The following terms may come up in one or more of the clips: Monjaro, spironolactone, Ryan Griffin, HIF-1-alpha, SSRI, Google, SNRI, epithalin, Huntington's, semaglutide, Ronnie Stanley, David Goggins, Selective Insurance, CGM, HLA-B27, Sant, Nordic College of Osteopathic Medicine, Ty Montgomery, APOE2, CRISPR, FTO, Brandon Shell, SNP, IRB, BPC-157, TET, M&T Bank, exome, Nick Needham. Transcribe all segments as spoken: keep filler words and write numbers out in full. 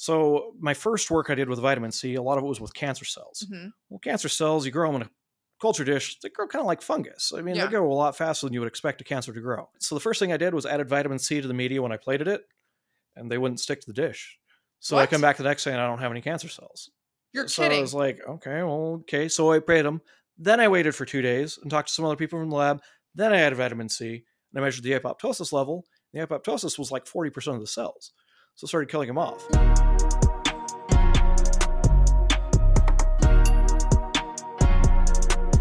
So my first work I did with vitamin C, a lot of it was with cancer cells. Mm-hmm. Well, cancer cells, you grow them in a culture dish, they grow kind of like fungus. I mean, yeah. they grow a lot faster than you would expect a cancer to grow. So the first thing I did was added vitamin C to the media when I plated it, and they wouldn't stick to the dish. So what? I come back the next day and I don't have any cancer cells. You're so kidding. So I was like, okay, well, okay. So I plated them. Then I waited for two days and talked to some other people from the lab. Then I added vitamin C and I measured the apoptosis level. The apoptosis was like forty percent of the cells. So I started killing them off.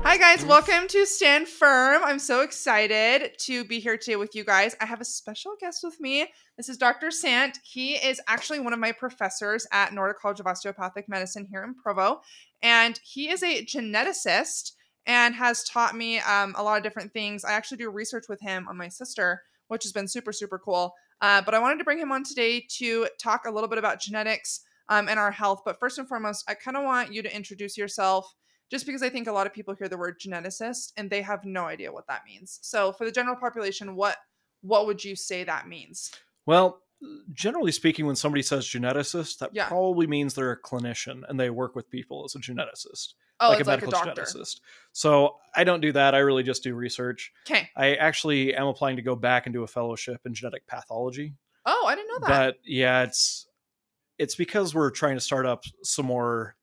Hi guys, welcome to Stand Firm. I'm so excited to be here today with you guys. I have a special guest with me. This is Doctor Sant. He is actually one of my professors at Nordic College of Osteopathic Medicine here in Provo. And he is a geneticist and has taught me um, a lot of different things. I actually do research with him on my sister, which has been super, super cool. Uh, but I wanted to bring him on today to talk a little bit about genetics um, and our health. But first and foremost, I kind of want you to introduce yourself, just because I think a lot of people hear the word geneticist and they have no idea what that means. So for the general population, what what would you say that means? Well, generally speaking, when somebody says geneticist, that yeah. probably means they're a clinician and they work with people as a geneticist, oh, like a medical like a geneticist. So I don't do that. I really just do research. Okay. I actually am applying to go back and do a fellowship in genetic pathology. Oh, I didn't know that. But yeah, it's it's because we're trying to start up some more.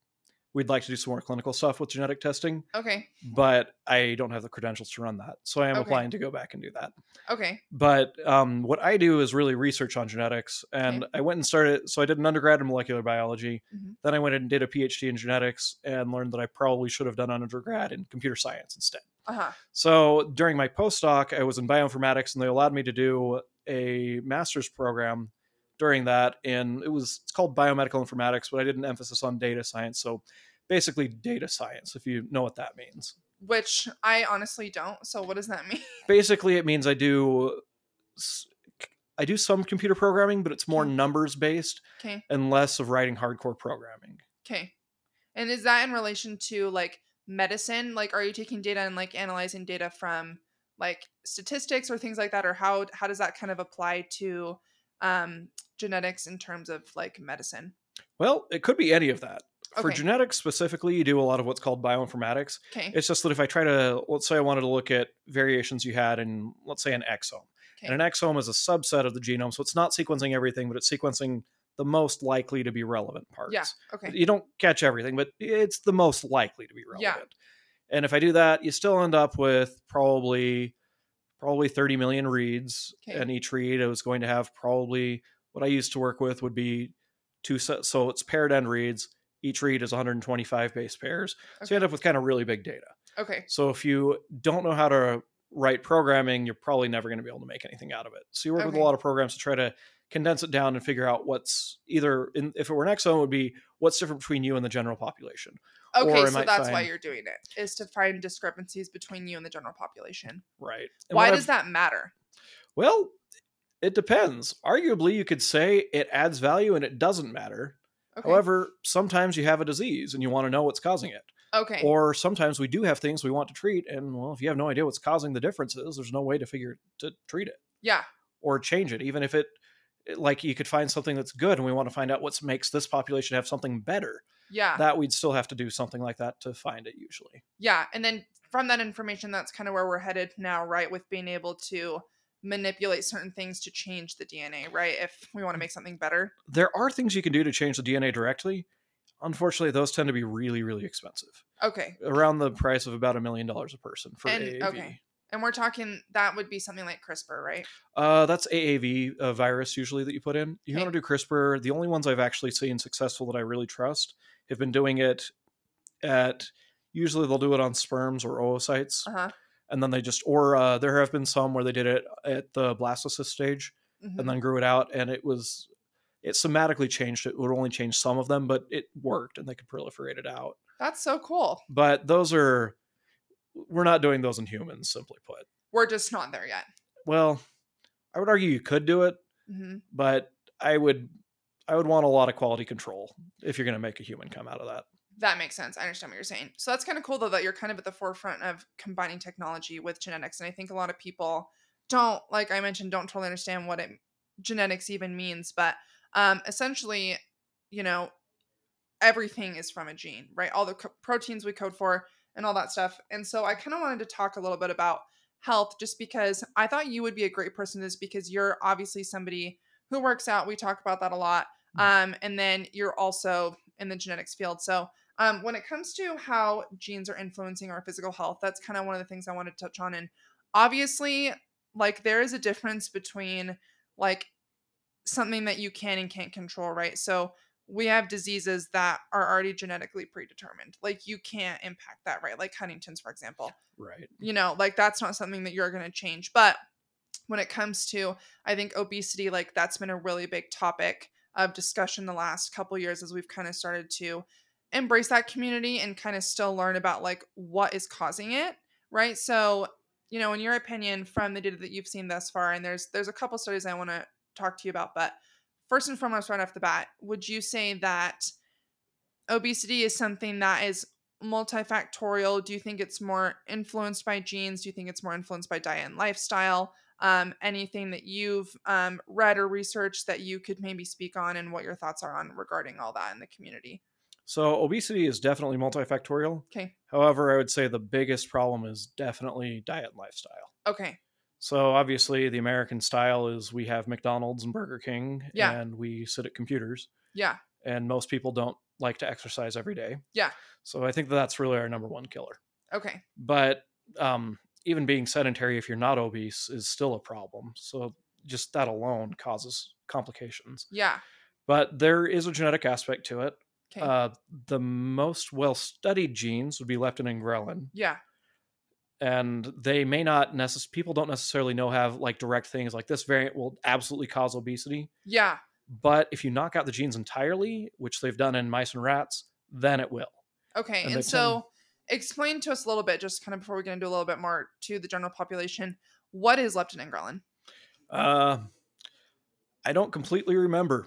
We'd like to do some more clinical stuff with genetic testing. Okay. But I don't have the credentials to run that. So I am okay. applying to go back and do that. Okay. But um, what I do is really research on genetics. And okay. I went and started, so I did an undergrad in molecular biology. Mm-hmm. Then I went and did a PhD in genetics and learned that I probably should have done an undergrad in computer science instead. Uh-huh. So during my postdoc, I was in bioinformatics and they allowed me to do a master's program during that, and it was it's called biomedical informatics, but I did an emphasis on data science. So basically data science, if you know what that means. Which I honestly don't. So what does that mean? Basically, it means I do I do some computer programming, but it's more okay. numbers based okay. and less of writing hardcore programming. Okay. And is that in relation to like medicine? Like, are you taking data and like analyzing data from like statistics or things like that? Or how how does that kind of apply to um genetics in terms of like medicine? Well, it could be any of that. Okay. For genetics specifically, you do a lot of what's called bioinformatics. Okay. It's just that if I try to, let's say I wanted to look at variations you had in, let's say, an exome. Okay. And an exome is a subset of the genome. So it's not sequencing everything, but it's sequencing the most likely to be relevant parts. Yeah. Okay. You don't catch everything, but it's the most likely to be relevant. Yeah. And if I do that, you still end up with probably probably thirty million reads. Okay. And each read I was going to have probably what I used to work with would be two sets. So it's paired end reads. Each read is one hundred twenty-five base pairs. Okay. So you end up with kind of really big data. Okay. So if you don't know how to write programming, you're probably never going to be able to make anything out of it. So you work okay. with a lot of programs to try to condense it down and figure out what's either in, if it were an exome, it would be what's different between you and the general population. Okay, or so that's find, why you're doing it, is to find discrepancies between you and the general population. Right. And why does I've, that matter? Well, it depends. Arguably, you could say it adds value and it doesn't matter. Okay. However, sometimes you have a disease and you want to know what's causing it. Okay. Or sometimes we do have things we want to treat. And well, if you have no idea what's causing the differences, there's no way to figure to treat it. Yeah. Or change it, even if it, like you could find something that's good and we want to find out what makes this population have something better. Yeah. That we'd still have to do something like that to find it usually. Yeah. And then from that information, that's kind of where we're headed now, right? With being able to manipulate certain things to change the D N A, right? If we want to make something better. There are things you can do to change the D N A directly. Unfortunately, those tend to be really, really expensive. Okay. Around the price of about a million dollars a person for and, A A V. Okay. And we're talking, that would be something like CRISPR, right? Uh, that's A A V uh, virus usually that you put in. You okay. want to do CRISPR. The only ones I've actually seen successful that I really trust have been doing it at, usually they'll do it on sperms or oocytes. Uh-huh. And then they just, or uh, there have been some where they did it at the blastocyst stage mm-hmm. and then grew it out. And it was, it somatically changed. It would only change some of them, but it worked and they could proliferate it out. That's so cool. But those are, we're not doing those in humans, simply put. We're just not there yet. Well, I would argue you could do it, mm-hmm. but I would, I would want a lot of quality control if you're going to make a human come out of that. That makes sense. I understand what you're saying. So that's kind of cool, though, that you're kind of at the forefront of combining technology with genetics. And I think a lot of people don't, like I mentioned, don't totally understand what it, genetics even means. But um, essentially, you know, everything is from a gene, right? All the co- proteins we code for and all that stuff. And so I kind of wanted to talk a little bit about health, just because I thought you would be a great person to this, because you're obviously somebody who works out. We talk about that a lot. Um, and then you're also in the genetics field. So um, when it comes to how genes are influencing our physical health, that's kind of one of the things I want to touch on. And obviously, like, there is a difference between like something that you can and can't control, right? So we have diseases that are already genetically predetermined. Like, you can't impact that, right? Like Huntington's, for example. Right. You know, like, that's not something that you're going to change. But when it comes to, I think, obesity, like, that's been a really big topic of discussion the last couple years as we've kind of started to embrace that community and kind of still learn about like what is causing it, right? So, you know, in your opinion, from the data that you've seen thus far, and there's there's a couple studies I want to talk to you about, but first and foremost, right off the bat, would you say that obesity is something that is multifactorial? Do you think it's more influenced by genes? Do you think it's more influenced by diet and lifestyle? Um, anything that you've um, read or researched that you could maybe speak on, and what your thoughts are on regarding all that in the community? So obesity is definitely multifactorial. Okay. However, I would say the biggest problem is definitely diet and lifestyle. Okay. So obviously the American style is we have McDonald's and Burger King, yeah, and we sit at computers. Yeah. And most people don't like to exercise every day. Yeah. So I think that that's really our number one killer. Okay. But um, even being sedentary, if you're not obese, is still a problem. So just that alone causes complications. Yeah. But there is a genetic aspect to it. Okay. Uh, the most well-studied genes would be leptin and ghrelin. Yeah. And they may not necessarily, people don't necessarily know, have like direct things like this variant will absolutely cause obesity. Yeah. But if you knock out the genes entirely, which they've done in mice and rats, then it will. Okay. And, and so can... explain to us a little bit, just kind of before we get into a little bit more to the general population, what is leptin and ghrelin? Uh, I don't completely remember.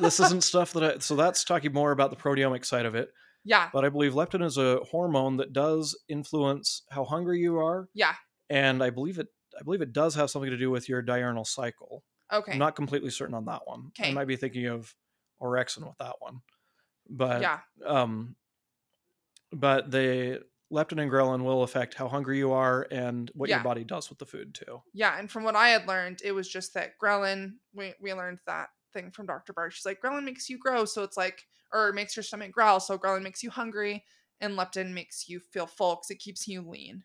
This isn't stuff that I, so that's talking more about the proteomic side of it. Yeah. But I believe leptin is a hormone that does influence how hungry you are. Yeah. And I believe it I believe it does have something to do with your diurnal cycle. Okay. I'm not completely certain on that one. Okay. I might be thinking of orexin with that one. But yeah. um but the leptin and ghrelin will affect how hungry you are and what yeah. your body does with the food too. Yeah, and from what I had learned, it was just that ghrelin, we we learned that thing from Doctor Barr. She's like, ghrelin makes you grow, so it's like, or makes your stomach growl, so ghrelin makes you hungry, and leptin makes you feel full because it keeps you lean,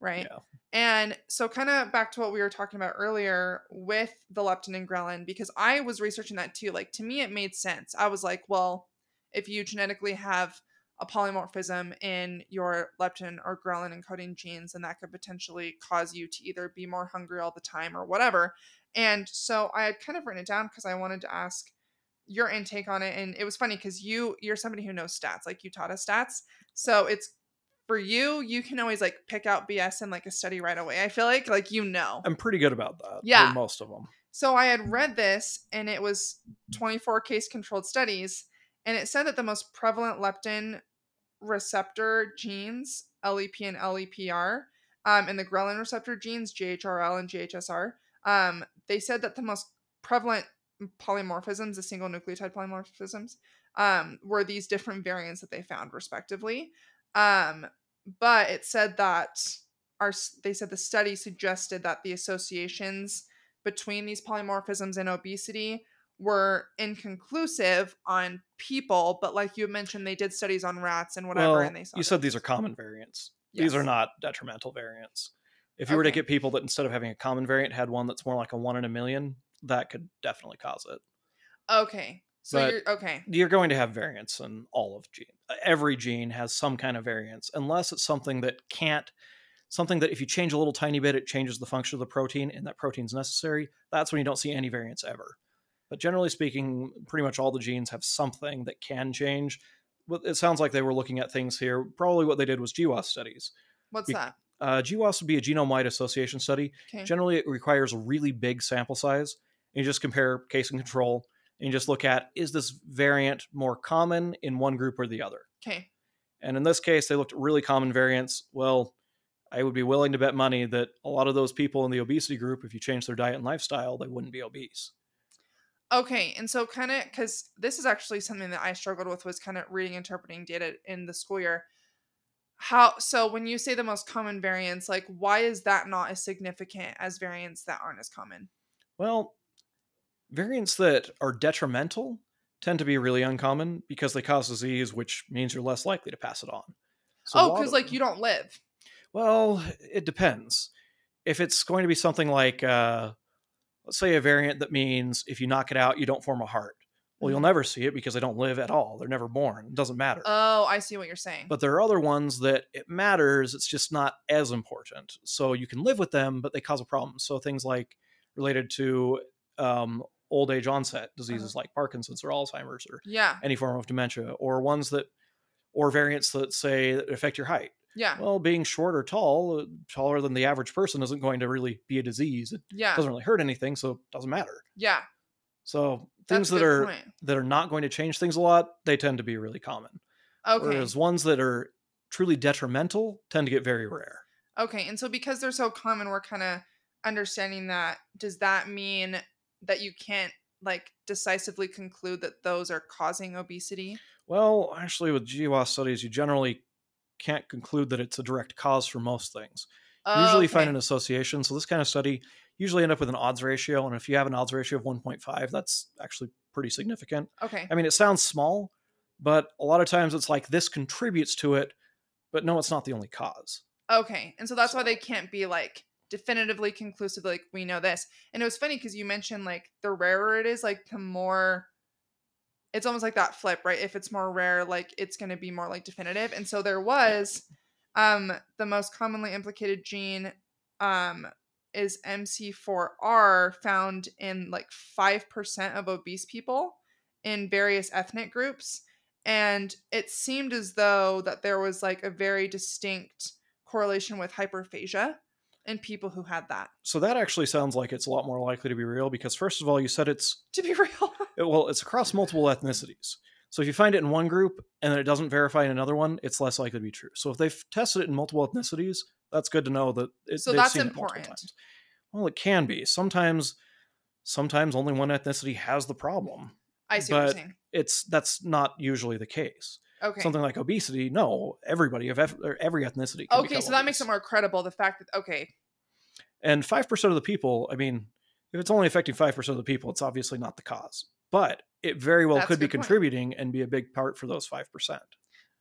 right? Yeah. And so kind of back to what we were talking about earlier with the leptin and ghrelin, because I was researching that too. Like, to me, it made sense. I was like, well, if you genetically have a polymorphism in your leptin or ghrelin encoding genes, then that could potentially cause you to either be more hungry all the time or whatever. And so I had kind of written it down because I wanted to ask your intake on it. And it was funny because you, you're somebody who knows stats, like you taught us stats. So it's for you, you can always like pick out B S in like a study right away. I feel like, like, you know, I'm pretty good about that. Yeah. For most of them. So I had read this and it was twenty-four case controlled studies. And it said that the most prevalent leptin receptor genes, L E P and L E P R, um, and the ghrelin receptor genes, G H R L and G H S R, um, they said that the most prevalent polymorphisms, the single nucleotide polymorphisms, um, were these different variants that they found respectively. Um, but it said that our, they said the study suggested that the associations between these polymorphisms and obesity were inconclusive on people, but like you mentioned, they did studies on rats and whatever, well, and they saw you that. Said these are common variants. Yes. These are not detrimental variants. If you okay. were to get people that instead of having a common variant had one that's more like a one in a million, that could definitely cause it. Okay. So but you're okay. You're going to have variants in all of gene. Every gene has some kind of variance, unless it's something that can't, something that if you change a little tiny bit, it changes the function of the protein and that protein's necessary. That's when you don't see any variants ever. But generally speaking, pretty much all the genes have something that can change. It sounds like they were looking at things here. Probably what they did was G W A S studies. What's Be- that? Uh, G W A S would be a genome-wide association study. Okay. Generally, it requires a really big sample size. And you just compare case and control and you just look at, is this variant more common in one group or the other? Okay. And in this case, they looked at really common variants. Well, I would be willing to bet money that a lot of those people in the obesity group, if you change their diet and lifestyle, they wouldn't be obese. Okay, and so kind of, because this is actually something that I struggled with, was kind of reading, interpreting data in the school year. How, so when you say the most common variants, like why is that not as significant as variants that aren't as common? Well, variants that are detrimental tend to be really uncommon because they cause disease, which means you're less likely to pass it on. So oh, because like you don't live. Well, it depends. If it's going to be something like, uh, let's say a variant that means if you knock it out, you don't form a heart. Well, you'll never see it because they don't live at all. They're never born. It doesn't matter. Oh, I see what you're saying. But there are other ones that it matters. It's just not as important. So you can live with them, but they cause a problem. So things like related to um, old age onset diseases uh-huh. like Parkinson's or Alzheimer's or yeah. any form of dementia, or ones that, or variants that say that affect your height. Yeah. Well, being short or tall, taller than the average person isn't going to really be a disease. It yeah. doesn't really hurt anything, so it doesn't matter. Yeah. So things that are point. that are not going to change things a lot, they tend to be really common. Okay. Whereas ones that are truly detrimental tend to get very rare. Okay. And so because they're so common, we're kind of understanding that. Does that mean that you can't like decisively conclude that those are causing obesity? Well, actually with G W A S studies, you generally can't conclude that it's a direct cause for most things. Oh, usually okay. find an association. So this kind of study usually end up with an odds ratio. And if you have an odds ratio of one point five, that's actually pretty significant. Okay. I mean, it sounds small, but a lot of times it's like this contributes to it, but no, it's not the only cause. Okay. And so that's why they can't be like definitively conclusive. Like we know this. And it was funny because you mentioned like the rarer it is, like the more, it's almost like that flip, right? If it's more rare, like it's going to be more like definitive. And so there was um, the most commonly implicated gene, um, is M C four R, found in like five percent of obese people in various ethnic groups. And it seemed as though that there was like a very distinct correlation with hyperphagia in people who had that. So that actually sounds like it's a lot more likely to be real because first of all, you said it's... To be real? it, well, it's across multiple ethnicities. So if you find it in one group and then it doesn't verify in another one, it's less likely to be true. So if they've tested it in multiple ethnicities, that's good to know that it, so they've that's seen it important. Multiple times. Well, it can be. Sometimes sometimes only one ethnicity has the problem. I see but what you're saying. It's, that's not usually the case. Okay. Something like obesity, no, everybody of every ethnicity can Okay, so that obese. Makes it more credible, the fact that, okay. And five percent of the people, I mean, if it's only affecting five percent of the people, it's obviously not the cause. But it very well that's could be point. Contributing and be a big part for those five percent.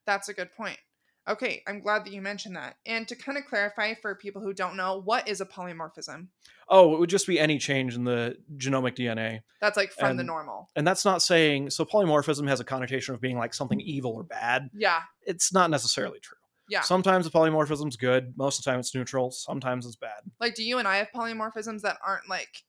That's a good point. Okay, I'm glad that you mentioned that. And to kind of clarify for people who don't know, what is a polymorphism? Oh, it would just be any change in the genomic D N A. That's like from and, the normal. And that's not saying, so polymorphism has a connotation of being like something evil or bad. Yeah. It's not necessarily true. Yeah. Sometimes a polymorphism's good. Most of the time it's neutral. Sometimes it's bad. Like, do you and I have polymorphisms that aren't like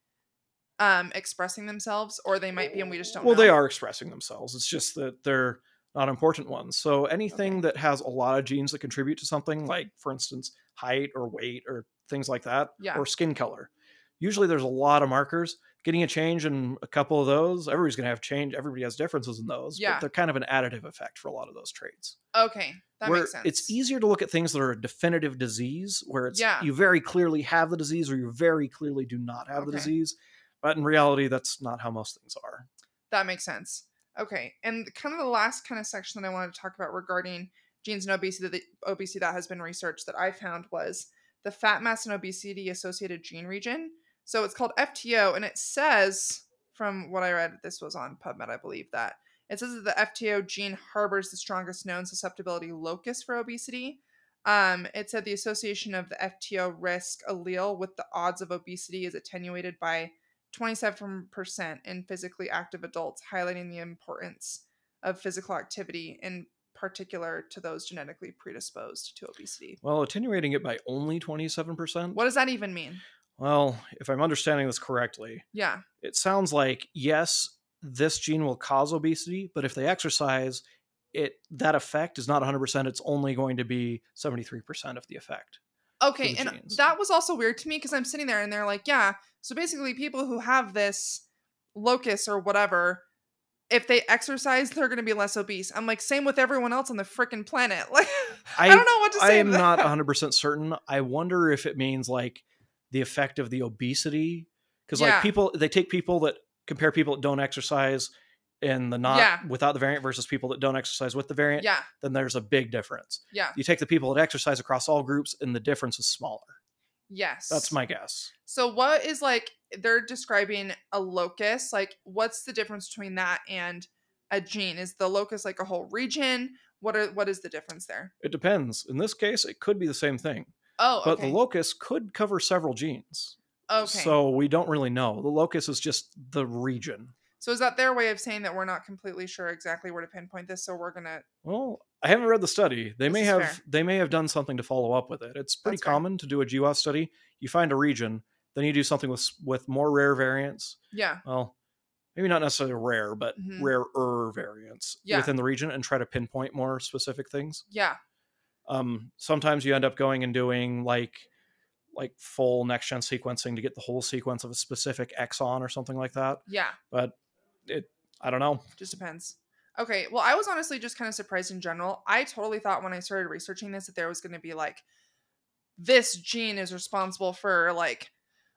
um, expressing themselves, or they might be and we just don't well, know? Well, they are expressing themselves. It's just that they're... not important ones. So anything okay. that has a lot of genes that contribute to something, like for instance, height or weight or things like that, yeah. or skin color. Usually there's a lot of markers. Getting a change in a couple of those, everybody's going to have change. Everybody has differences in those, yeah. but they're kind of an additive effect for a lot of those traits. Okay, that where makes sense. It's easier to look at things that are a definitive disease, where it's yeah. you very clearly have the disease or you very clearly do not have okay. the disease. But in reality, that's not how most things are. That makes sense. Okay, and kind of the last kind of section that I wanted to talk about regarding genes and obesity, the obesity that has been researched that I found was the fat mass and obesity associated gene region. So it's called F T O, and it says, from what I read, this was on PubMed, I believe that, it says that the F T O gene harbors the strongest known susceptibility locus for obesity. Um, it said the association of the F T O risk allele with the odds of obesity is attenuated by twenty-seven percent in physically active adults, highlighting the importance of physical activity in particular to those genetically predisposed to obesity. Well, attenuating it by only twenty-seven percent? What does that even mean? Well, if I'm understanding this correctly, yeah, it sounds like, yes, this gene will cause obesity, but if they exercise, it that effect is not one hundred percent. It's only going to be seventy-three percent of the effect. Okay, and genes. That was also weird to me because I'm sitting there and they're like, yeah, so basically people who have this locus or whatever, if they exercise, they're going to be less obese. I'm like, same with everyone else on the frickin' planet. Like, I, I don't know what to say. I am not one hundred percent certain. I wonder if it means like the effect of the obesity because yeah. like people, they take people that compare people that don't exercise and the not yeah. without the variant versus people that don't exercise with the variant, yeah. then there's a big difference. Yeah. You take the people that exercise across all groups and the difference is smaller. Yes. That's my guess. So what is like, they're describing a locus. Like what's the difference between that and a gene? Is the locus like a whole region? What are, what is the difference there? It depends. In this case, it could be the same thing. Oh, okay. But the locus could cover several genes. Okay. So we don't really know. The locus is just the region. So is that their way of saying that we're not completely sure exactly where to pinpoint this? So we're going to... Well, I haven't read the study. They this may have fair. They may have done something to follow up with it. It's pretty That's common fair. to do a G W A S study. You find a region, then you do something with with more rare variants. Yeah. Well, maybe not necessarily rare, but mm-hmm. rarer variants yeah. within the region and try to pinpoint more specific things. Yeah. Um, sometimes you end up going and doing like... like full next gen sequencing to get the whole sequence of a specific exon or something like that. Yeah. But it, I don't know. Just depends. Okay. Well, I was honestly just kind of surprised in general. I totally thought when I started researching this, that there was going to be like, this gene is responsible for like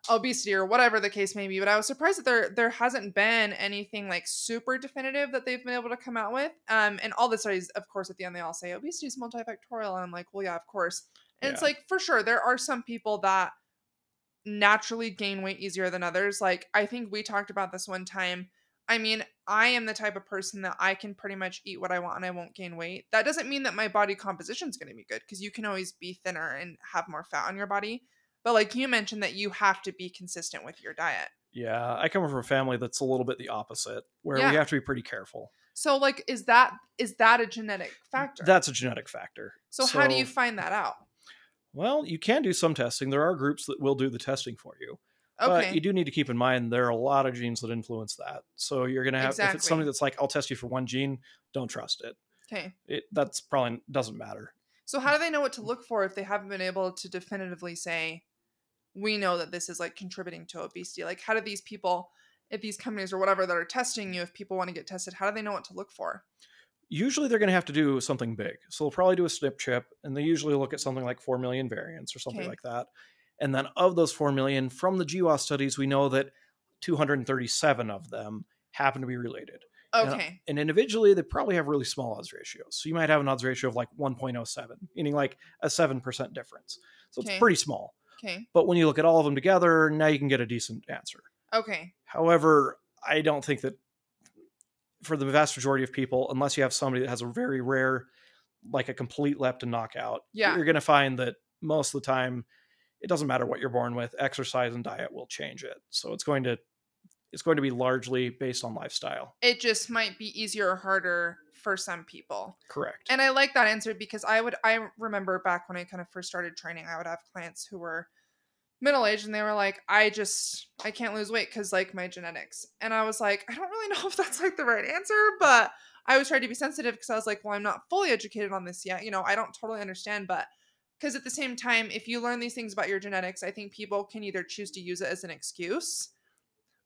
obesity or whatever the case may be. But I was surprised that there, there hasn't been anything like super definitive that they've been able to come out with. Um, and all the studies, of course, at the end, they all say obesity is multifactorial. And I'm like, well, yeah, of course. And yeah. it's like, for sure, there are some people that naturally gain weight easier than others. Like, I think we talked about this one time. I mean, I am the type of person that I can pretty much eat what I want and I won't gain weight. That doesn't mean that my body composition is going to be good because you can always be thinner and have more fat on your body. But like you mentioned that you have to be consistent with your diet. Yeah, I come from a family that's a little bit the opposite, where yeah. we have to be pretty careful. So like, is that is that a genetic factor? That's a genetic factor. So, so how do you find that out? Well, you can do some testing. There are groups that will do the testing for you. Okay. But you do need to keep in mind there are a lot of genes that influence that. So you're going to have, exactly. if it's something that's like, I'll test you for one gene, don't trust it. Okay. It, that's probably doesn't matter. So how do they know what to look for if they haven't been able to definitively say, we know that this is like contributing to obesity? Like how do these people, if these companies or whatever that are testing you, if people want to get tested, how do they know what to look for? Usually they're going to have to do something big. So they'll probably do a S N P chip and they usually look at something like four million variants or something okay. like that. And then of those four million from the G W A S studies, we know that two hundred thirty-seven of them happen to be related. Okay. And, and individually they probably have really small odds ratios. So you might have an odds ratio of like one point oh seven, meaning like a seven percent difference. So okay. it's pretty small. Okay. But when you look at all of them together, now you can get a decent answer. Okay. However, I don't think that for the vast majority of people, unless you have somebody that has a very rare, like a complete L E P to knockout, yeah. you're going to find that most of the time, it doesn't matter what you're born with, exercise and diet will change it. So it's going to, it's going to be largely based on lifestyle. It just might be easier or harder for some people. Correct. And I like that answer because I would, I remember back when I kind of first started training, I would have clients who were middle-aged and they were like, I just, I can't lose weight because like my genetics. And I was like, I don't really know if that's like the right answer, but I was trying to be sensitive because I was like, well, I'm not fully educated on this yet. You know, I don't totally understand, but because at the same time, if you learn these things about your genetics, I think people can either choose to use it as an excuse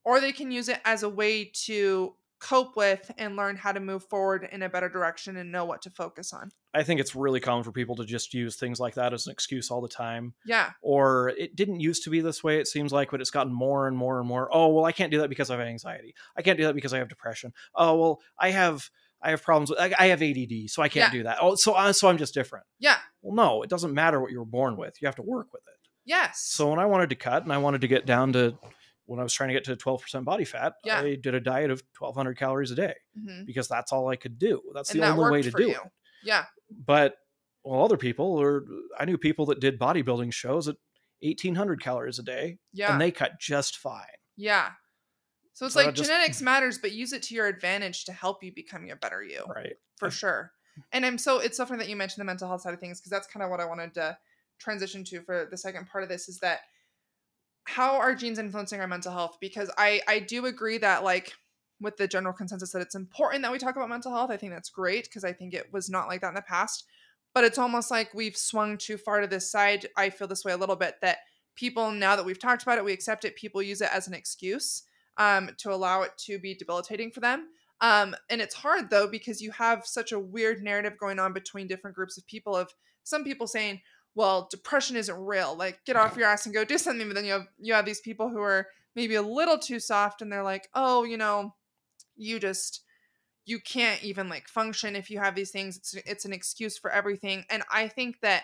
or they can use it as a way to cope with and learn how to move forward in a better direction and know what to focus on. I think it's really common for people to just use things like that as an excuse all the time. Yeah. Or it didn't used to be this way, it seems like, but it's gotten more and more and more. Oh, well, I can't do that because I have anxiety. I can't do that because I have depression. Oh, well, I have I have problems with I, I have A D D, so I can't yeah. do that. Oh, so I, so I'm just different. Yeah. Well, no, it doesn't matter what you were born with. You have to work with it. Yes. So when I wanted to cut and I wanted to get down to when I was trying to get to twelve percent body fat, yeah. I did a diet of twelve hundred calories a day mm-hmm. because that's all I could do. That's and the that only way to do you. it. Yeah. But well, other people or I knew people that did bodybuilding shows at eighteen hundred calories a day yeah. and they cut just fine. Yeah. So it's so like just, genetics matters, but use it to your advantage to help you become a better you. Right. For sure. And I'm so, it's so funny that you mentioned the mental health side of things, because that's kind of what I wanted to transition to for the second part of this is that how are genes influencing our mental health? Because I, I do agree that like with the general consensus that it's important that we talk about mental health. I think that's great because I think it was not like that in the past, but it's almost like we've swung too far to this side. I feel this way a little bit that people, now that we've talked about it, we accept it. People use it as an excuse um, to allow it to be debilitating for them. Um, and it's hard though, because you have such a weird narrative going on between different groups of people of some people saying, well, depression isn't real. Like, get off your ass and go do something. But then you have you have these people who are maybe a little too soft, and they're like, oh, you know, you just, you can't even like function if you have these things. It's, it's an excuse for everything. And I think that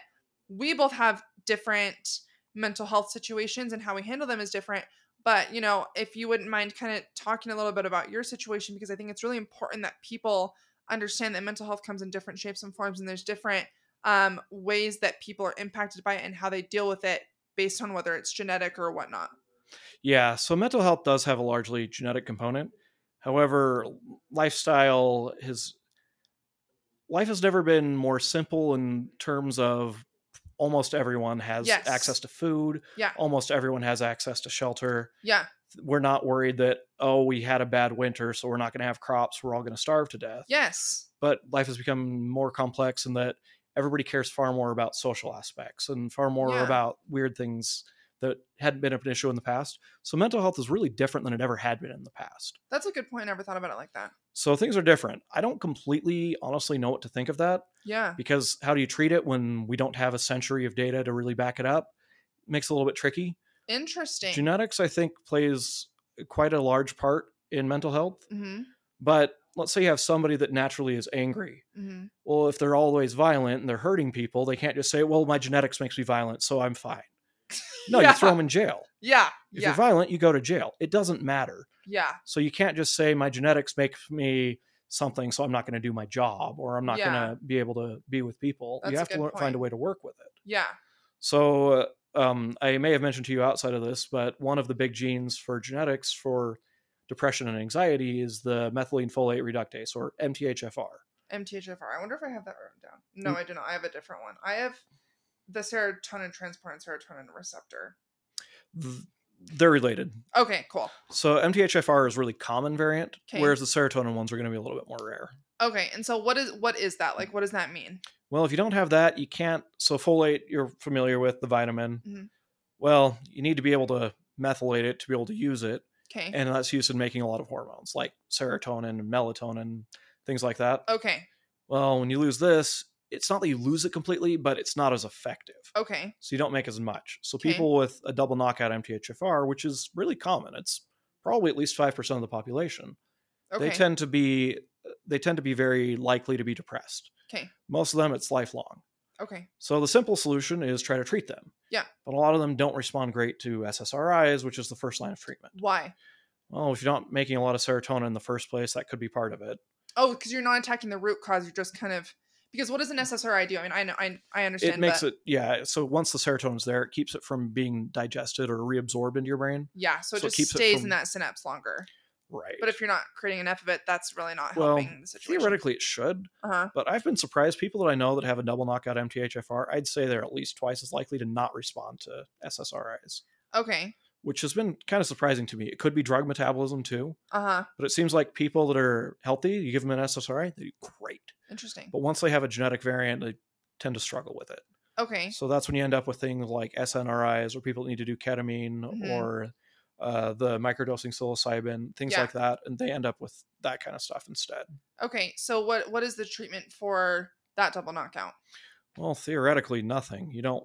we both have different mental health situations, and how we handle them is different. But, you know, if you wouldn't mind kind of talking a little bit about your situation, because I think it's really important that people understand that mental health comes in different shapes and forms, and there's different um, ways that people are impacted by it and how they deal with it based on whether it's genetic or whatnot. Yeah. So mental health does have a largely genetic component. However, lifestyle has, life has never been more simple in terms of almost everyone has yes. access to food. Yeah. Almost everyone has access to shelter. Yeah. We're not worried that, oh, we had a bad winter, so we're not going to have crops. We're all going to starve to death. Yes. But life has become more complex in that everybody cares far more about social aspects and far more yeah. about weird things that hadn't been an issue in the past. So mental health is really different than it ever had been in the past. That's a good point. I never thought about it like that. So things are different. I don't completely honestly know what to think of that. Yeah. Because how do you treat it when we don't have a century of data to really back it up? It makes it a little bit tricky. Interesting. Genetics, I think, plays quite a large part in mental health. Mm-hmm. But let's say you have somebody that naturally is angry. Mm-hmm. Well, if they're always violent and they're hurting people, they can't just say, well, my genetics makes me violent, so I'm fine. No, yeah. You throw them in jail. Yeah. If yeah. you're violent, you go to jail. It doesn't matter. Yeah. So you can't just say my genetics make me something, so I'm not going to do my job, or I'm not yeah. going to be able to be with people. That's you have to learn, find a way to work with it. Yeah. So um, I may have mentioned to you outside of this, but one of the big genes for genetics for depression and anxiety is the methylene folate reductase, or M T H F R. M T H F R. I wonder if I have that written down. No, mm. I do not. I have a different one. I have... the serotonin transporter and serotonin receptor. They're related. Okay, cool. So M T H F R is really common variant, okay. whereas the serotonin ones are going to be a little bit more rare. Okay, and so what is what is that? Like, what does that mean? Well, if you don't have that, you can't... So folate, you're familiar with the vitamin. Mm-hmm. Well, you need to be able to methylate it to be able to use it. Okay. And that's used in making a lot of hormones, like serotonin and melatonin, things like that. Okay. Well, when you lose this... it's not that you lose it completely, but it's not as effective. Okay. So you don't make as much. So okay. people with a double knockout M T H F R, which is really common, it's probably at least five percent of the population. Okay. They tend to be, they tend to be very likely to be depressed. Okay. Most of them, it's lifelong. Okay. So the simple solution is try to treat them. Yeah. But a lot of them don't respond great to S S R Is, which is the first line of treatment. Why? Well, if you're not making a lot of serotonin in the first place, that could be part of it. Oh, because you're not attacking the root cause. You're just kind of... because what does an S S R I do? I mean, I know, I, I understand. It makes but... it, yeah. So once the serotonin's there, it keeps it from being digested or reabsorbed into your brain. Yeah. So it so just it keeps stays it from... in that synapse longer. Right. But if you're not creating enough of it, that's really not well, helping the situation. Theoretically, it should. Uh-huh. But I've been surprised. People that I know that have a double knockout M T H F R, I'd say they're at least twice as likely to not respond to S S R Is. Okay. Which has been kind of surprising to me. It could be drug metabolism too. Uh-huh. But it seems like people that are healthy, you give them an S S R I, they do great. Interesting. But once they have a genetic variant, they tend to struggle with it. Okay. So that's when you end up with things like S N R Is, or people that need to do ketamine mm-hmm. or uh, the microdosing psilocybin, things yeah. like that. And they end up with that kind of stuff instead. Okay. So what what is the treatment for that double knockout? Well, theoretically, nothing. You don't.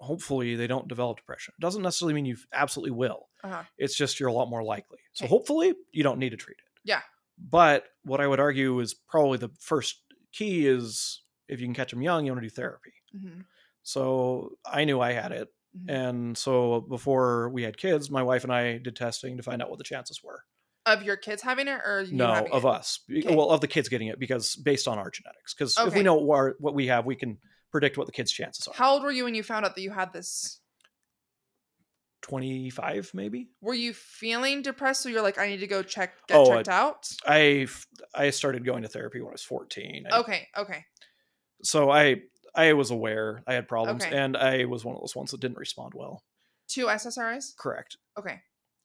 Hopefully they don't develop depression. It doesn't necessarily mean you absolutely will. Uh-huh. It's just you're a lot more likely. So okay. hopefully you don't need to treat it. Yeah. But what I would argue is probably the first key is if you can catch them young, you want to do therapy. Mm-hmm. So I knew I had it. Mm-hmm. And so before we had kids, my wife and I did testing to find out what the chances were. Of your kids having it or you No, having of it? Us. Okay. Well, of the kids getting it because based on our genetics. Because okay. if we know what, what we have, we can... predict what the kids' chances are. How old were you when you found out that you had this? twenty-five, maybe. Were you feeling depressed? So you're like, I need to go check, get oh, checked I, out? I, I started going to therapy when I was fourteen. I, okay. Okay. So I, I was aware I had problems okay. and I was one of those ones that didn't respond well. To S S R Is? Correct. Okay.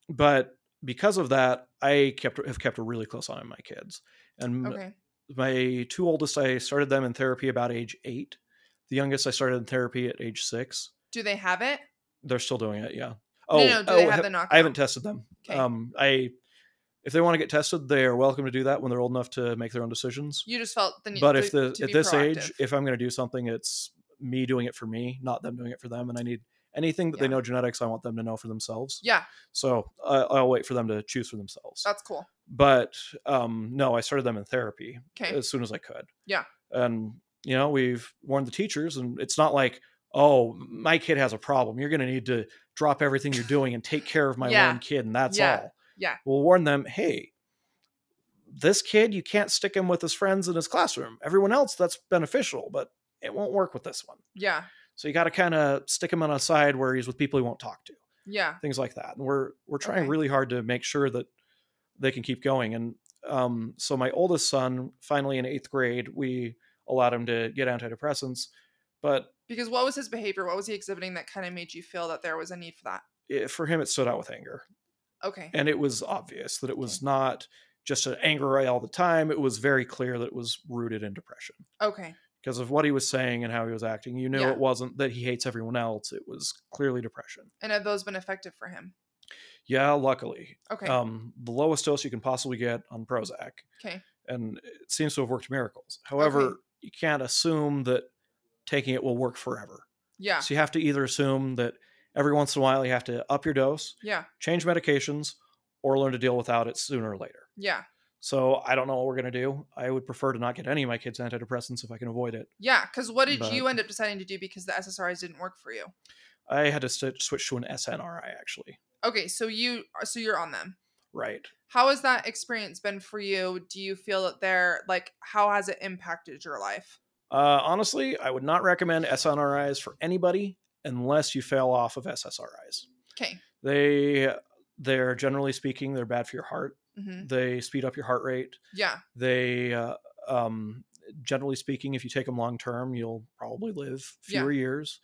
But because of that, I kept, have kept a really close eye on my kids. And okay. my two oldest, I started them in therapy about age eight. The youngest I started in therapy at age six. Do they have it? They're still doing it, yeah. Oh, no, no, do oh, they have ha- the knockout? I haven't tested them. Okay. Um, I, if they want to get tested, they are welcome to do that when they're old enough to make their own decisions. You just felt the need but to, if the, to be But at this proactive. Age, if I'm going to do something, it's me doing it for me, not them doing it for them. And I need anything that yeah. they know genetics, I want them to know for themselves. Yeah. So I, I'll wait for them to choose for themselves. That's cool. But um, no, I started them in therapy okay. as soon as I could. Yeah. And, you know, we've warned the teachers, and it's not like, oh, my kid has a problem. You're going to need to drop everything you're doing and take care of my yeah. one kid. And that's yeah. all. Yeah. We'll warn them, hey, this kid, you can't stick him with his friends in his classroom. Everyone else, that's beneficial, but it won't work with this one. Yeah. So you got to kind of stick him on a side where he's with people he won't talk to. Yeah. Things like that. And we're, we're trying okay. really hard to make sure that they can keep going. And um, so my oldest son, finally in eighth grade, we allowed him to get antidepressants. But because what was his behavior? What was he exhibiting that kind of made you feel that there was a need for that? It, for him, it stood out with anger. Okay. And it was obvious that it was okay. not just an anger array all the time. It was very clear that it was rooted in depression. Okay. Because of what he was saying and how he was acting. You knew yeah. it wasn't that he hates everyone else. It was clearly depression. And have those been effective for him? Yeah, luckily. Okay. Um, the lowest dose you can possibly get on Prozac. Okay. And it seems to have worked miracles. However, okay. you can't assume that taking it will work forever. Yeah. So you have to either assume that every once in a while you have to up your dose, yeah. change medications, or learn to deal without it sooner or later. Yeah. So I don't know what we're going to do. I would prefer to not get any of my kids' antidepressants if I can avoid it. Yeah. Because what did but you end up deciding to do because the S S R Is didn't work for you? I had to st- switch to an S N R I actually. Okay. So you, so you're on them. Right. How has that experience been for you? Do you feel that they're like, how has it impacted your life? Uh, honestly, I would not recommend S N R Is for anybody unless you fail off of S S R Is. Okay. They, they're generally speaking, they're bad for your heart. Mm-hmm. They speed up your heart rate. Yeah. They, uh, um, generally speaking, if you take them long term, you'll probably live fewer yeah. years.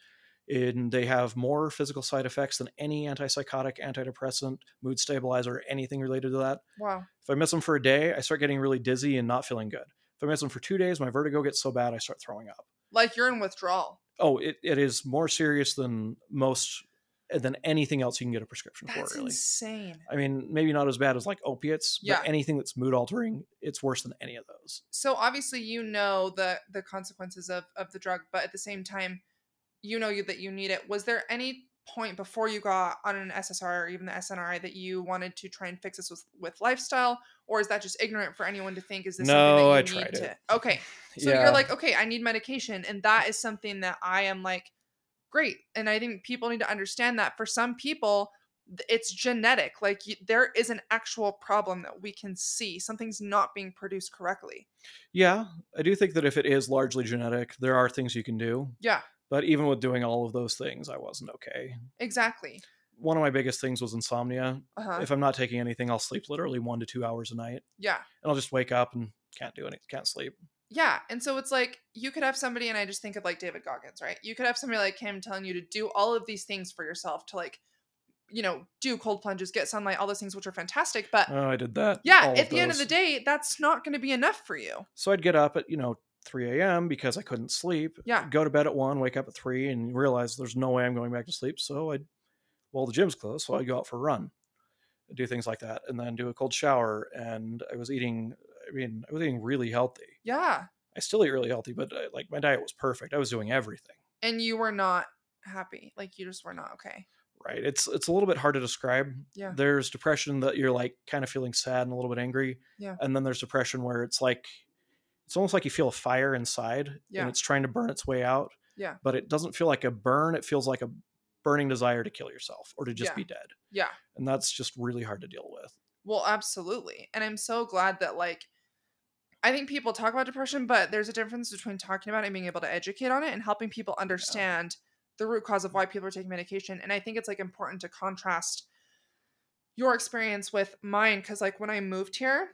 And they have more physical side effects than any antipsychotic, antidepressant, mood stabilizer, anything related to that. Wow. If I miss them for a day, I start getting really dizzy and not feeling good. If I miss them for two days, my vertigo gets so bad, I start throwing up. Like you're in withdrawal. Oh, it, it is more serious than most, than anything else you can get a prescription that's for, really. That's insane. I mean, maybe not as bad as like opiates, yeah. but anything that's mood altering, it's worse than any of those. So obviously you know the, the consequences of, of the drug, but at the same time, you know that you need it. Was there any point before you got on an S S R I or even the S N R I that you wanted to try and fix this with, with lifestyle? Or is that just ignorant for anyone to think? Is this no, something that you I need tried to... it. Okay. So yeah. you're like, okay, I need medication. And that is something that I am like, great. And I think people need to understand that for some people, it's genetic. Like you, there is an actual problem that we can see. Something's not being produced correctly. Yeah. I do think that if it is largely genetic, there are things you can do. Yeah. But even with doing all of those things, I wasn't okay. Exactly. One of my biggest things was insomnia. Uh-huh. If I'm not taking anything, I'll sleep literally one to two hours a night. Yeah. And I'll just wake up and can't do anything, can't sleep. Yeah. And so it's like, you could have somebody, and I just think of like David Goggins, right? You could have somebody like him telling you to do all of these things for yourself to like, you know, do cold plunges, get sunlight, all those things, which are fantastic. But oh, I did that. Yeah. At the those. end of the day, that's not going to be enough for you. So I'd get up at, you know, three a.m. because I couldn't sleep. Yeah. Go to bed at one, wake up at three, and realize there's no way I'm going back to sleep. So I'd, well, the gym's closed, so I'd go out for a run, I'd do things like that, and then do a cold shower. And I was eating, I mean, I was eating really healthy. Yeah. I still eat really healthy, but I, like my diet was perfect. I was doing everything. And you were not happy. Like you just were not okay. Right. It's, it's a little bit hard to describe. Yeah. There's depression that you're like kind of feeling sad and a little bit angry. Yeah. And then there's depression where it's like, it's almost like you feel a fire inside yeah. and it's trying to burn its way out. Yeah. But it doesn't feel like a burn. It feels like a burning desire to kill yourself or to just yeah. be dead. Yeah. And that's just really hard to deal with. Well, absolutely. And I'm so glad that like, I think people talk about depression, but there's a difference between talking about it and being able to educate on it and helping people understand yeah. the root cause of why people are taking medication. And I think it's like important to contrast your experience with mine. Cause like when I moved here,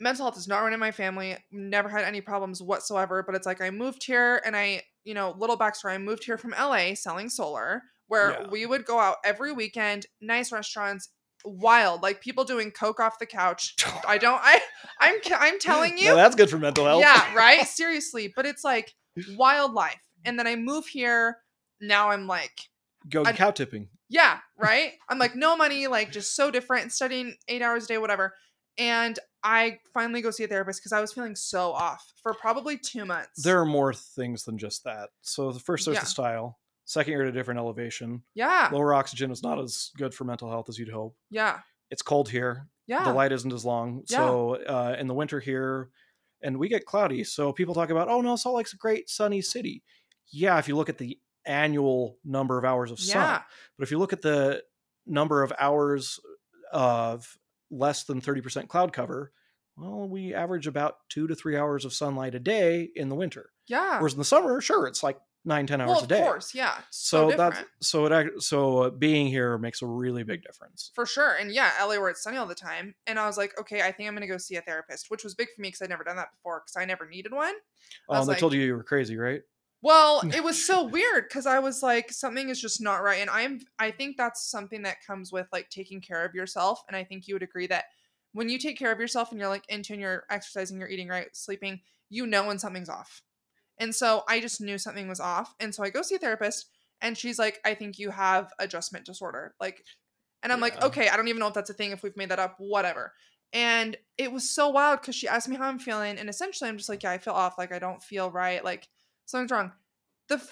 mental health is not run in my family, never had any problems whatsoever, but it's like I moved here and I, you know, little backstory, I moved here from L A selling solar where yeah. we would go out every weekend, nice restaurants, wild, like people doing coke off the couch. I don't, I, I'm, I'm telling you. No, that's good for mental health. Yeah, right? Seriously. But it's like wild life. And then I move here. Now I'm like. Go I, cow tipping. Yeah, right? I'm like, no money, like just so different, studying eight hours a day, whatever. And I finally go see a therapist because I was feeling so off for probably two months. There are more things than just that. So the first there's yeah. the style. Second year at a different elevation. Yeah. Lower oxygen is not as good for mental health as you'd hope. Yeah. It's cold here. Yeah. The light isn't as long. Yeah. So uh, in the winter here, and we get cloudy. So people talk about, oh no, Salt Lake's a great sunny city. Yeah. If you look at the annual number of hours of sun, yeah. but if you look at the number of hours of less than thirty percent cloud cover, well, we average about two to three hours of sunlight a day in the winter. Yeah. Whereas in the summer, sure, it's like nine, ten hours well, a day. Of course, yeah. So, so that so it so being here makes a really big difference. For sure. And yeah, L A where it's sunny all the time. And I was like, okay, I think I'm going to go see a therapist, which was big for me because I'd never done that before because I never needed one. Oh, um, they like, told you you were crazy, right? Well, it was so weird because I was like, something is just not right. And I'm, I think that's something that comes with like taking care of yourself. And I think you would agree that when you take care of yourself and you're like in tune, you're exercising, you're eating right, sleeping, you know when something's off. And so I just knew something was off. And so I go see a therapist and she's like, I think you have adjustment disorder. Like, and I'm yeah. like, okay, I don't even know if that's a thing, if we've made that up, whatever. And it was so wild because she asked me how I'm feeling. And essentially I'm just like, yeah, I feel off. Like I don't feel right. Like something's wrong. The,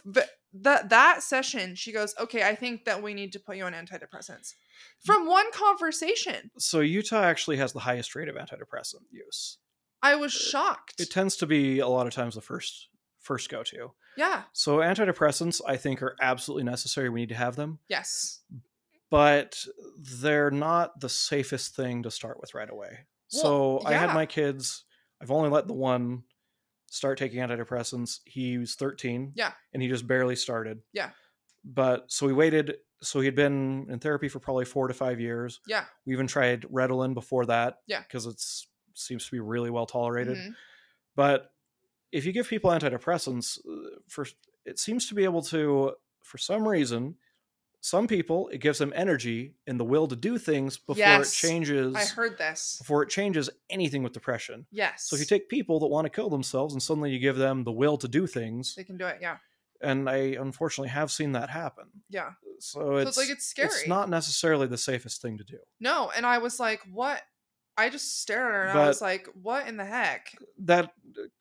the that session, she goes, okay, I think that we need to put you on antidepressants. From one conversation. So Utah actually has the highest rate of antidepressant use. I was shocked. It tends to be a lot of times the first first go to. Yeah. So antidepressants, I think, are absolutely necessary. We need to have them. Yes. But they're not the safest thing to start with right away. Well, so yeah. I had my kids. I've only let the one start taking antidepressants. He was thirteen. Yeah. And he just barely started. Yeah. But so we waited. So he'd been in therapy for probably four to five years. Yeah. We even tried Ritalin before that. Yeah. Because it seems to be really well tolerated. Mm-hmm. But if you give people antidepressants, for it seems to be able to, for some reason, some people, it gives them energy and the will to do things before yes. it changes. I heard this. Before it changes anything with depression. Yes. So if you take people that want to kill themselves and suddenly you give them the will to do things. They can do it, yeah. And I unfortunately have seen that happen. Yeah. So it's, so it's like it's scary. It's not necessarily the safest thing to do. No. And I was like, what? I just stared at her and but I was like, what in the heck? That,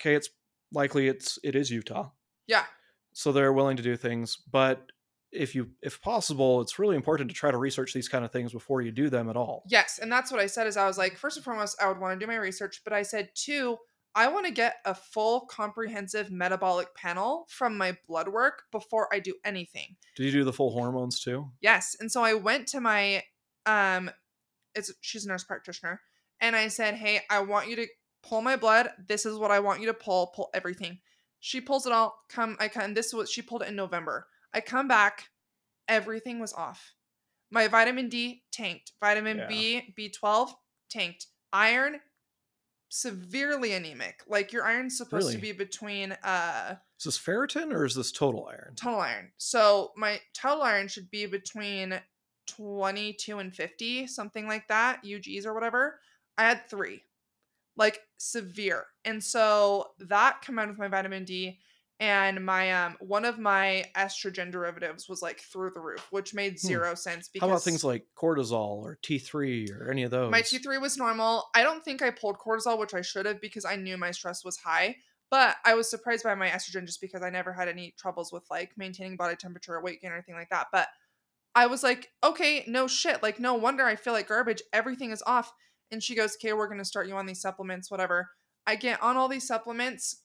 okay, it's likely it's, it is Utah. Yeah. So they're willing to do things. But if you, if possible, it's really important to try to research these kind of things before you do them at all. Yes. And that's what I said is I was like, first and foremost, I would want to do my research. But I said, two, I want to get a full comprehensive metabolic panel from my blood work before I do anything. Did you do the full hormones too? Yes. And so I went to my, um, it's, she's a nurse practitioner. And I said, hey, I want you to pull my blood. This is what I want you to pull, pull everything. She pulls it all. Come, I come. This is what she pulled it in November. I come back. Everything was off. My vitamin D tanked. Vitamin yeah. B, B twelve tanked. Iron severely anemic. Like your iron's supposed really? to be between uh is this ferritin or is this total iron? Total iron. So my total iron should be between twenty-two and fifty, something like that, U Gs or whatever. I had three. Like severe. And so that combined with my vitamin D and my um one of my estrogen derivatives was like through the roof, which made zero hmm. sense. Because how about things like cortisol or T three or any of those? My T three was normal. I don't think I pulled cortisol, which I should have because I knew my stress was high, but I was surprised by my estrogen just because I never had any troubles with like maintaining body temperature or weight gain or anything like that. But I was like, okay, no shit. Like, no wonder I feel like garbage. Everything is off. And she goes, okay, we're going to start you on these supplements, whatever. I get on all these supplements.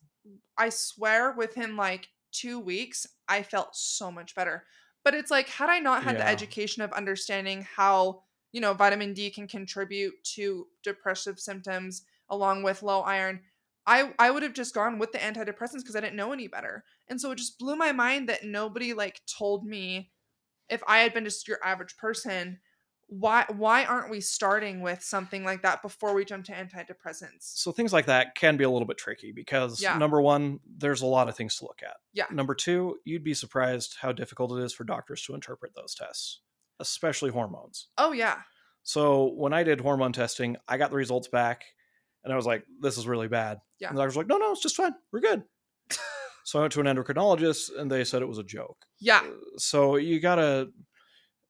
I swear within like two weeks, I felt so much better. But it's like, had I not had yeah. the education of understanding how, you know, vitamin D can contribute to depressive symptoms along with low iron, I, I would have just gone with the antidepressants because I didn't know any better. And so it just blew my mind that nobody like told me if I had been just your average person, Why why aren't we starting with something like that before we jump to antidepressants? So things like that can be a little bit tricky because yeah. number one, there's a lot of things to look at. Yeah. Number two, you'd be surprised how difficult it is for doctors to interpret those tests, especially hormones. Oh, yeah. So when I did hormone testing, I got the results back and I was like, this is really bad. Yeah. And the doctor's like, no, no, it's just fine. We're good. So I went to an endocrinologist and they said it was a joke. Yeah. So you got to...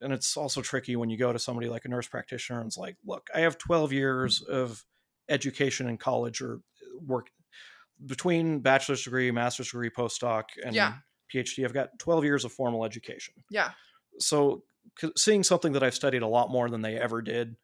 And it's also tricky when you go to somebody like a nurse practitioner and it's like, look, I have twelve years of education in college or work between bachelor's degree, master's degree, postdoc, and yeah. PhD, I've got twelve years of formal education. Yeah. So seeing something that I've studied a lot more than they ever did,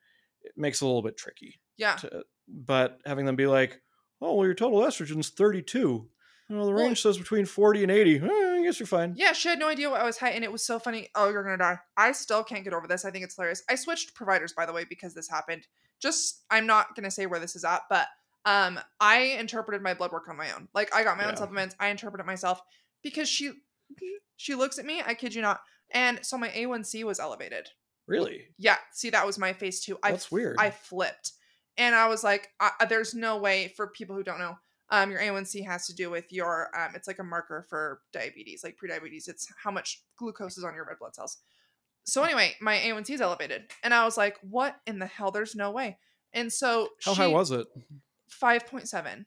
it makes it a little bit tricky. Yeah. To, but having them be like, oh, well, your total estrogen's thirty-two. You know, the range well, says between forty and eighty. Eh, I guess you're fine. Yeah, she had no idea what I was high, and it was so funny. Oh, you're going to die. I still can't get over this. I think it's hilarious. I switched providers, by the way, because this happened. Just, I'm not going to say where this is at, but um, I interpreted my blood work on my own. Like, I got my yeah. own supplements. I interpreted myself because she she looks at me. I kid you not. And so my A one C was elevated. Really? Yeah. See, that was my phase two. That's I, weird. I flipped. And I was like, I, there's no way, for people who don't know, um, your A one C has to do with your, um, it's like a marker for diabetes, like prediabetes. It's how much glucose is on your red blood cells. So anyway, my A one C is elevated. And I was like, what in the hell? There's no way. And so how she, high was it? five point seven.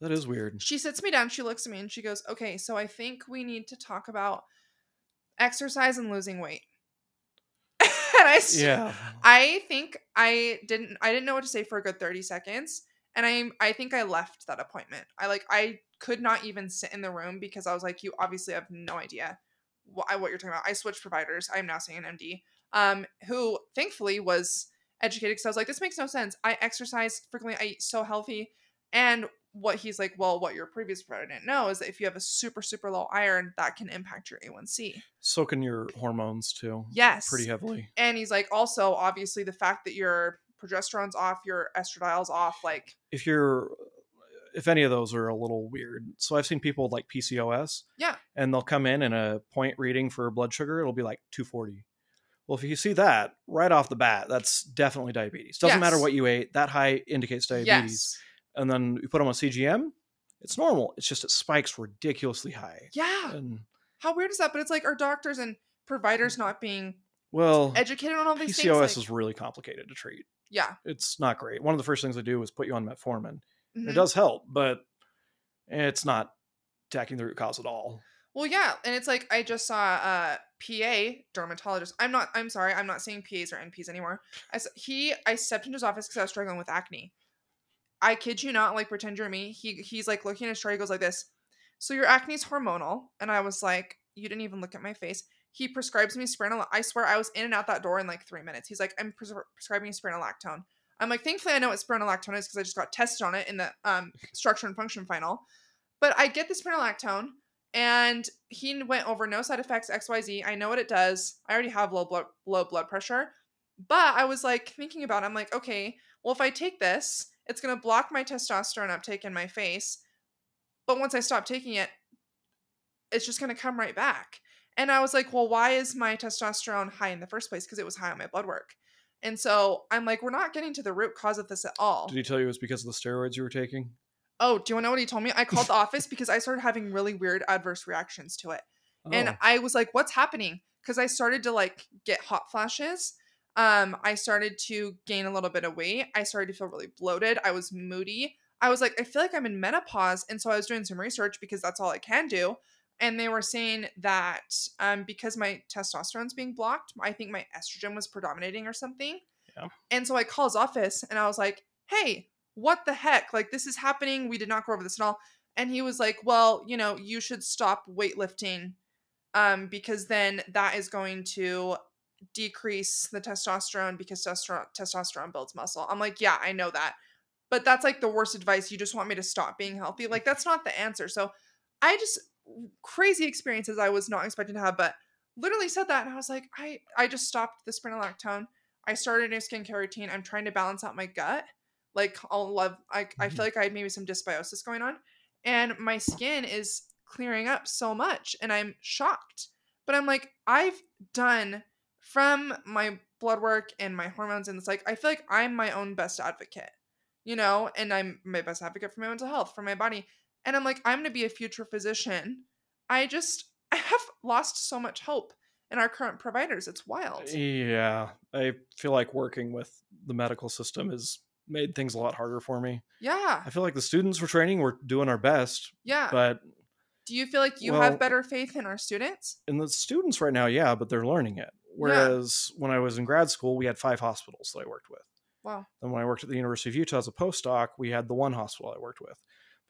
That is weird. She sits me down. She looks at me and she goes, okay, so I think we need to talk about exercise and losing weight. And I, st- yeah. I think I didn't, I didn't know what to say for a good thirty seconds. And I, I think I left that appointment. I like, I could not even sit in the room because I was like, you obviously have no idea what, what you're talking about. I switched providers. I'm now seeing an M D, um, who thankfully was educated. Cause I was like, this makes no sense. I exercise frequently. I eat so healthy. And what he's like, well, what your previous provider didn't know is that if you have a super, super low iron, that can impact your A one C. So can your hormones too. Yes. Pretty heavily. And he's like, also, obviously the fact that your progesterone's off, your estradiol's off, like. If you're, if any of those are a little weird. So I've seen people like P C O S. Yeah. And they'll come in and a point reading for blood sugar, it'll be like two forty. Well, if you see that right off the bat, that's definitely diabetes. Doesn't yes. matter what you ate. That high indicates diabetes. Yes. And then you put them on C G M, it's normal. It's just it spikes ridiculously high. Yeah. And how weird is that? But it's like our doctors and providers not being well educated on all these P C O S things. P C O S like, is really complicated to treat. Yeah. It's not great. One of the first things they do is put you on metformin. Mm-hmm. It does help, but it's not attacking the root cause at all. Well, yeah. And it's like I just saw a P A dermatologist. I'm not, I'm sorry. I'm not seeing P As or N Ps anymore. I, he, I stepped into his office because I was struggling with acne. I kid you not, like, pretend you're me. He He's, like, looking at his chart. He goes like this. So your acne's hormonal. And I was like, you didn't even look at my face. He prescribes me spironolactone. I swear I was in and out that door in, like, three minutes. He's like, I'm pres- prescribing you spironolactone. I'm like, thankfully I know what spironolactone is because I just got tested on it in the um, structure and function final. But I get the spironolactone. And he went over no side effects, X Y Z. I know what it does. I already have low blood, low blood pressure. But I was, like, thinking about it. I'm like, okay, well, if I take this, it's going to block my testosterone uptake in my face. But once I stop taking it, it's just going to come right back. And I was like, well, why is my testosterone high in the first place? Because it was high on my blood work. And so I'm like, we're not getting to the root cause of this at all. Did he tell you it was because of the steroids you were taking? Oh, do you want to know what he told me? I called the office because I started having really weird adverse reactions to it. Oh. And I was like, what's happening? Because I started to like get hot flashes. Um, I started to gain a little bit of weight. I started to feel really bloated. I was moody. I was like, I feel like I'm in menopause. And so I was doing some research because that's all I can do. And they were saying that, um, because my testosterone's being blocked, I think my estrogen was predominating or something. Yeah. And so I called his office and I was like, hey, what the heck? Like, this is happening. We did not go over this at all. And he was like, well, you know, you should stop weightlifting, um, because then that is going to decrease the testosterone because testosterone testosterone builds muscle. I'm like, yeah, I know that. But that's like the worst advice. You just want me to stop being healthy. Like, that's not the answer. So I just, crazy experiences I was not expecting to have, but literally said that. And I was like, I, I just stopped the spironolactone. I started a new skincare routine. I'm trying to balance out my gut. Like I'll love, I, I feel like I had maybe some dysbiosis going on and my skin is clearing up so much and I'm shocked, but I'm like, I've done from my blood work and my hormones. And it's like, I feel like I'm my own best advocate, you know, and I'm my best advocate for my mental health, for my body. And I'm like, I'm going to be a future physician. I just, I have lost so much hope in our current providers. It's wild. Yeah. I feel like working with the medical system has made things a lot harder for me. Yeah. I feel like the students we're training, we're doing our best. Yeah. But do you feel like you well, have better faith in our students? In the students right now? Yeah, but they're learning it. Whereas yeah. when I was in grad school, we had five hospitals that I worked with. Wow. And when I worked at the University of Utah as a postdoc, we had the one hospital I worked with.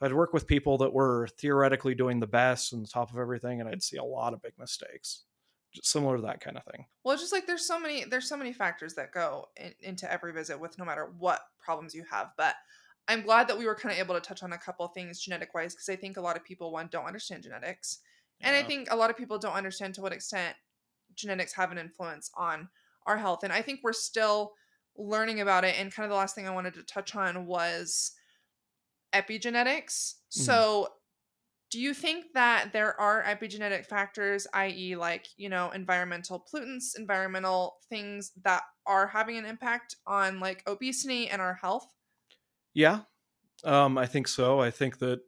I'd work with people that were theoretically doing the best and the top of everything, and I'd see a lot of big mistakes, just similar to that kind of thing. Well, it's just like there's so many there's so many factors that go in, into every visit with no matter what problems you have. But I'm glad that we were kind of able to touch on a couple of things genetic wise, because I think a lot of people, one, don't understand genetics. Yeah. And I think a lot of people don't understand to what extent genetics have an influence on our health. And I think we're still learning about it. And kind of the last thing I wanted to touch on was epigenetics. Mm-hmm. So do you think that there are epigenetic factors, that is like, you know, environmental pollutants, environmental things that are having an impact on like obesity and our health? Yeah, um, I think so. I think that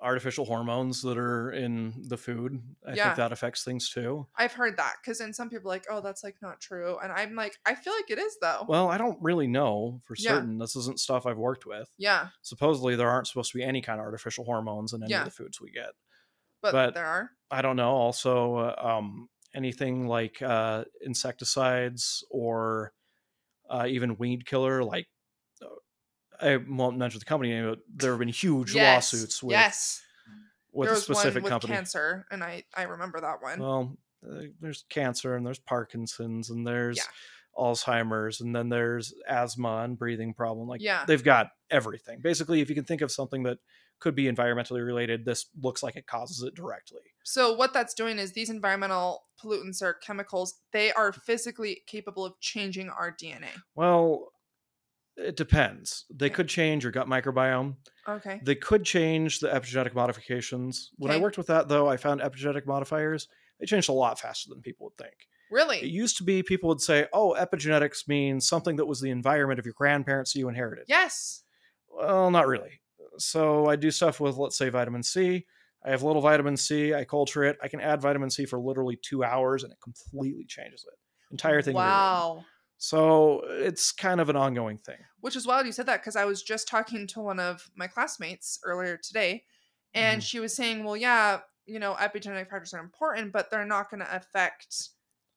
artificial hormones that are in the food, I yeah. think that affects things too. I've heard that because then some people are like, oh, that's like not true. And I'm like, I feel like it is though. Well, I don't really know for yeah. certain. This isn't stuff I've worked with. Yeah. Supposedly there aren't supposed to be any kind of artificial hormones in any yeah. of the foods we get. But, but there are. I don't know. Also, uh, um, anything like uh, insecticides or uh, even weed killer, like I won't mention the company name, but there have been huge yes. lawsuits with, yes. with a specific company. There was one with company. cancer, and I, I remember that one. Well, uh, there's cancer, and there's Parkinson's, and there's yeah. Alzheimer's, and then there's asthma and breathing problem. Like yeah. they've got everything. Basically, if you can think of something that could be environmentally related, this looks like it causes it directly. So what that's doing is these environmental pollutants or chemicals, they are physically capable of changing our D N A. Well, it depends. They okay. could change your gut microbiome. Okay. They could change the epigenetic modifications. When okay. I worked with that, though, I found epigenetic modifiers. They changed a lot faster than people would think. Really? It used to be people would say, oh, epigenetics means something that was the environment of your grandparents that you inherited. Yes. Well, not really. So I do stuff with, let's say, vitamin C. I have little vitamin C. I culture it. I can add vitamin C for literally two hours, and it completely changes it. Entire thing. Wow. So it's kind of an ongoing thing. Which is wild you said that, because I was just talking to one of my classmates earlier today, and mm. she was saying, well, yeah, you know, epigenetic factors are important, but they're not going to affect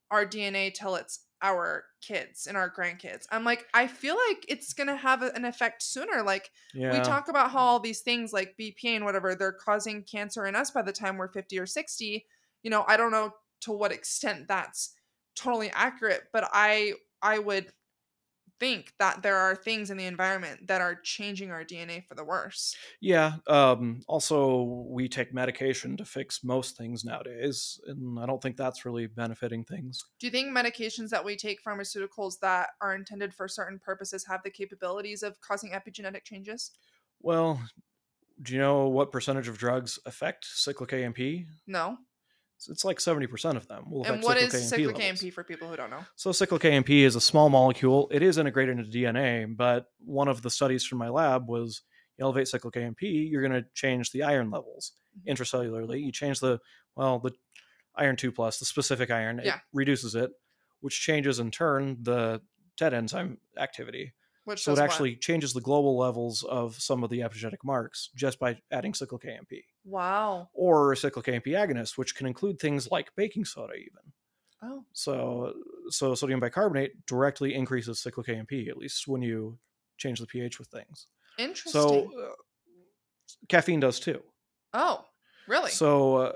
our D N A till it's our kids and our grandkids. I'm like, I feel like it's going to have an effect sooner. Like yeah. we talk about how all these things like B P A and whatever, they're causing cancer in us by the time we're fifty or sixty. You know, I don't know to what extent that's totally accurate, but I... I would think that there are things in the environment that are changing our D N A for the worse. Yeah. Um, also, we take medication to fix most things nowadays, and I don't think that's really benefiting things. Do you think medications that we take, pharmaceuticals that are intended for certain purposes, have the capabilities of causing epigenetic changes? Well, do you know what percentage of drugs affect cyclic A M P? No. It's like seventy percent of them. And what is cyclic A M P for people who don't know? So cyclic A M P is a small molecule. It is integrated into D N A, but one of the studies from my lab was you elevate cyclic A M P, you're going to change the iron levels intracellularly. You change the, well, the iron two plus, the specific iron, it yeah. reduces it, which changes in turn the T E T enzyme activity. Which so it actually what? changes the global levels of some of the epigenetic marks just by adding cyclic A M P. Wow. Or cyclic A M P agonists, which can include things like baking soda even. Oh. So so sodium bicarbonate directly increases cyclic A M P, at least when you change the pH with things. Interesting. So uh, caffeine does too. Oh, really? So uh,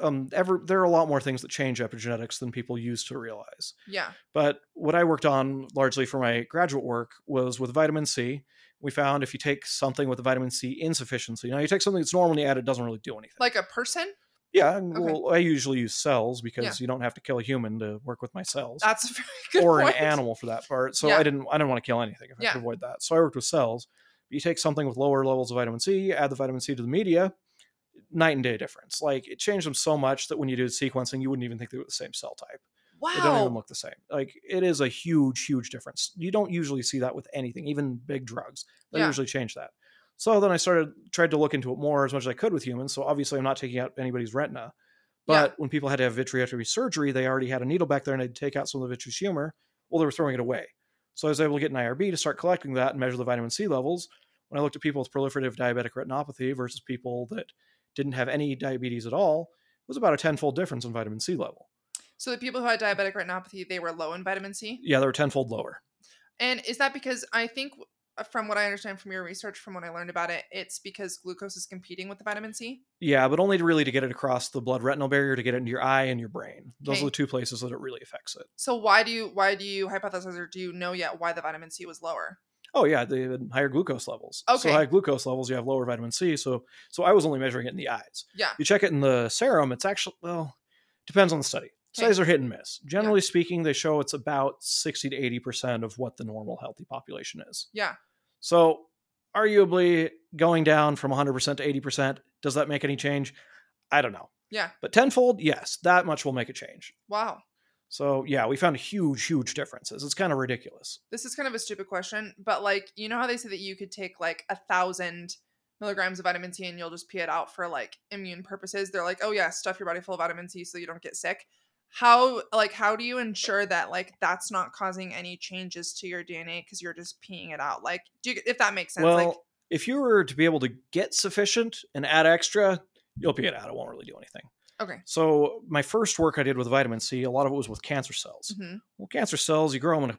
um, ever, there are a lot more things that change epigenetics than people used to realize. Yeah. But what I worked on largely for my graduate work was with vitamin C. We found if you take something with a vitamin C insufficiency, now you take something that's normally added, it doesn't really do anything. Like a person? Yeah. Okay. Well, I usually use cells because yeah. you don't have to kill a human to work with my cells. That's a very good Or point. An animal for that part. So yeah. I didn't I didn't want to kill anything if yeah. I could avoid that. So I worked with cells. You take something with lower levels of vitamin C, add the vitamin C to the media, night and day difference. Like it changed them so much that when you do sequencing, you wouldn't even think they were the same cell type. Wow. They don't even look the same. Like it is a huge, huge difference. You don't usually see that with anything, even big drugs. They yeah. usually change that. So then I started, tried to look into it more as much as I could with humans. So obviously I'm not taking out anybody's retina, but yeah. when people had to have vitrectomy surgery, they already had a needle back there and they'd take out some of the vitreous humor. Well, they were throwing it away. So I was able to get an I R B to start collecting that and measure the vitamin C levels. When I looked at people with proliferative diabetic retinopathy versus people that didn't have any diabetes at all, it was about a tenfold difference in vitamin C level. So the people who had diabetic retinopathy, they were low in vitamin C? Yeah, they were tenfold lower. And is that because I think from what I understand from your research, from what I learned about it, it's because glucose is competing with the vitamin C? Yeah, but only to really to get it across the blood-retinal barrier, to get it into your eye and your brain. Those okay. are the two places that it really affects it. So why do you why do you hypothesize, or do you know yet why the vitamin C was lower? Oh yeah, they had higher glucose levels. Okay. So high glucose levels, you have lower vitamin C. So so I was only measuring it in the eyes. Yeah. You check it in the serum, it's actually, well, depends on the study. Okay. Studies are hit and miss. Generally yeah. speaking, they show it's about sixty to eighty percent of what the normal healthy population is. Yeah. So arguably going down from one hundred percent to eighty percent, does that make any change? I don't know. Yeah. But tenfold, yes, that much will make a change. Wow. So yeah, we found huge, huge differences. It's kind of ridiculous. This is kind of a stupid question, but like, you know how they say that you could take like a thousand milligrams of vitamin C and you'll just pee it out for like immune purposes. They're like, oh yeah, stuff your body full of vitamin C so you don't get sick. How, like, how do you ensure that like that's not causing any changes to your D N A because you're just peeing it out? Like, do you, if that makes sense. Well, like, if you were to be able to get sufficient and add extra, you'll pee it out. It won't really do anything. Okay. So my first work I did with vitamin C, a lot of it was with cancer cells. Mm-hmm. Well, cancer cells, you grow them in a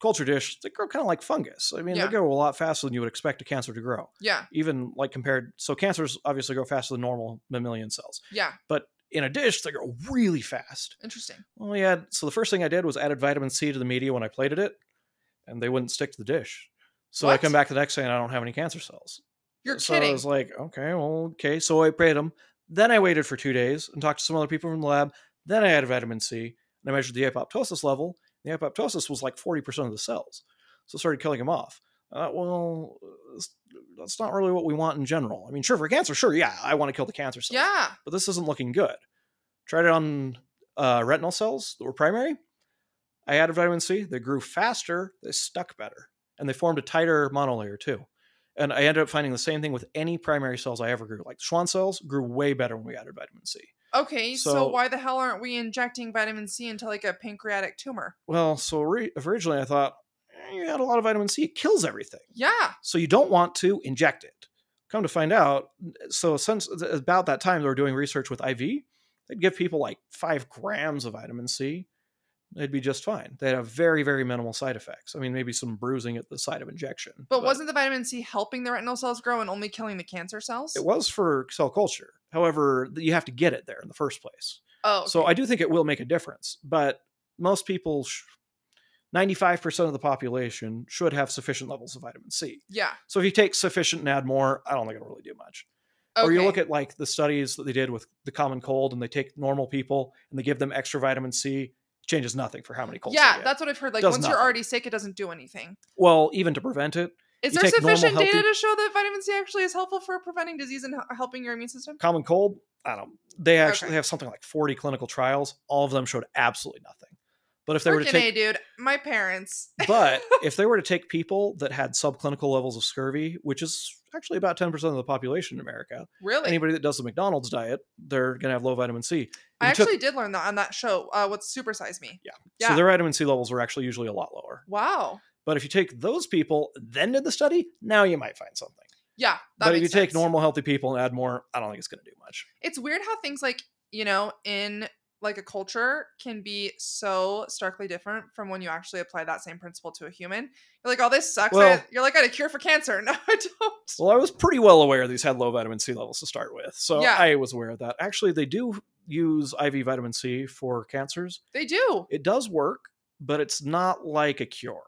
culture dish, they grow kind of like fungus. I mean, yeah. they grow a lot faster than you would expect a cancer to grow. Yeah. Even like compared, so cancers obviously grow faster than normal mammalian cells. Yeah. But in a dish, they grow really fast. Interesting. Well, yeah. So the first thing I did was added vitamin C to the media when I plated it, and they wouldn't stick to the dish. So what? I come back the next day and I don't have any cancer cells. You're so kidding. So I was like, okay, well, okay. So I prayed them. Then I waited for two days and talked to some other people from the lab. Then I added vitamin C and I measured the apoptosis level. The apoptosis was like forty percent of the cells. So I started killing them off. Uh, well, that's not really what we want in general. I mean, sure, for cancer, sure. Yeah, I want to kill the cancer cells. Yeah. But this isn't looking good. Tried it on uh, retinal cells that were primary. I added vitamin C. They grew faster. They stuck better. And they formed a tighter monolayer too. And I ended up finding the same thing with any primary cells I ever grew. Like Schwann cells grew way better when we added vitamin C. Okay, so, so why the hell aren't we injecting vitamin C into like a pancreatic tumor? Well, so re- originally I thought, eh, you add a lot of vitamin C, it kills everything. Yeah. So you don't want to inject it. Come to find out, so since about that time they were doing research with I V, they'd give people like five grams of vitamin C. They'd be just fine. They'd have very, very minimal side effects. I mean, maybe some bruising at the site of injection. But, but wasn't the vitamin C helping the retinal cells grow and only killing the cancer cells? It was for cell culture. However, you have to get it there in the first place. Oh, okay. So I do think it will make a difference. But most people, sh- ninety-five percent of the population should have sufficient levels of vitamin C. Yeah. So if you take sufficient and add more, I don't think it'll really do much. Okay. Or you look at like the studies that they did with the common cold, and they take normal people and they give them extra vitamin C. Changes nothing for how many colds. Yeah, that's what I've heard. Like once nothing. You're already sick, it doesn't do anything. Well, even to prevent it. Is there sufficient normal, data healthy... to show that vitamin C actually is helpful for preventing disease and helping your immune system? Common cold? I don't know. They actually okay. have something like forty clinical trials. All of them showed absolutely nothing. But if they Freaking were to take, a, dude, my parents. But if they were to take people that had subclinical levels of scurvy, which is actually about ten percent of the population in America, really, anybody that does the McDonald's diet, they're going to have low vitamin C. I you actually took, did learn that on that show. Uh, what's Super Size Me? Yeah. yeah. So their vitamin C levels were actually usually a lot lower. Wow. But if you take those people, then did the study, now you might find something. Yeah. That but makes if you sense. Take normal healthy people and add more, I don't think it's going to do much. It's weird how things like, you know, in like a culture can be so starkly different from when you actually apply that same principle to a human. You're like, oh, this sucks. Well, I, you're like, I had a cure for cancer. No, I don't. Well, I was pretty well aware these had low vitamin C levels to start with. So yeah. I was aware of that. Actually, they do use I V vitamin C for cancers. They do. It does work, but it's not like a cure.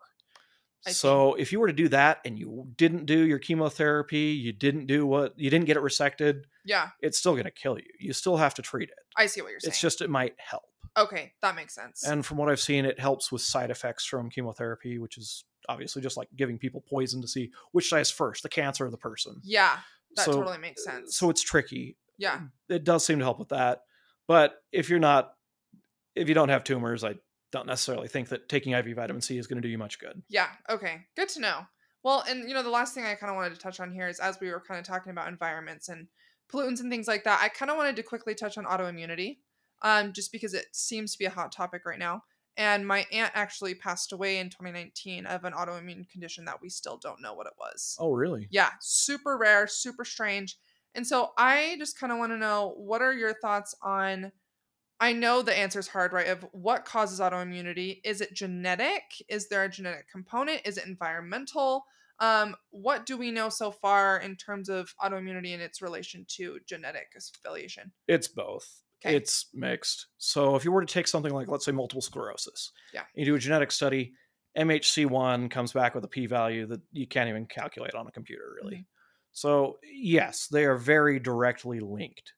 I so think. If you were to do that and you didn't do your chemotherapy, you didn't do what you didn't get it resected. Yeah. It's still going to kill you. You still have to treat it. I see what you're saying. It's just, it might help. Okay. That makes sense. And from what I've seen, it helps with side effects from chemotherapy, which is obviously just like giving people poison to see which dies first, the cancer or the person. Yeah. That so, totally makes sense. So it's tricky. Yeah. It does seem to help with that. But if you're not, if you don't have tumors, I don't necessarily think that taking I V vitamin C is going to do you much good. Yeah. Okay. Good to know. Well, and you know, the last thing I kind of wanted to touch on here is as we were kind of talking about environments and pollutants and things like that, I kind of wanted to quickly touch on autoimmunity, um, just because it seems to be a hot topic right now. And my aunt actually passed away in twenty nineteen of an autoimmune condition that we still don't know what it was. Oh, really? Yeah. Super rare, super strange. And so I just kind of want to know, what are your thoughts on, I know the answer is hard, right? Of what causes autoimmunity? Is it genetic? Is there a genetic component? Is it environmental? Um, what do we know so far in terms of autoimmunity and its relation to genetic affiliation? It's both. Okay. It's mixed. So if you were to take something like, let's say, multiple sclerosis, yeah, you do a genetic study, M H C one comes back with a p-value that you can't even calculate on a computer, really. Mm-hmm. So yes, they are very directly linked.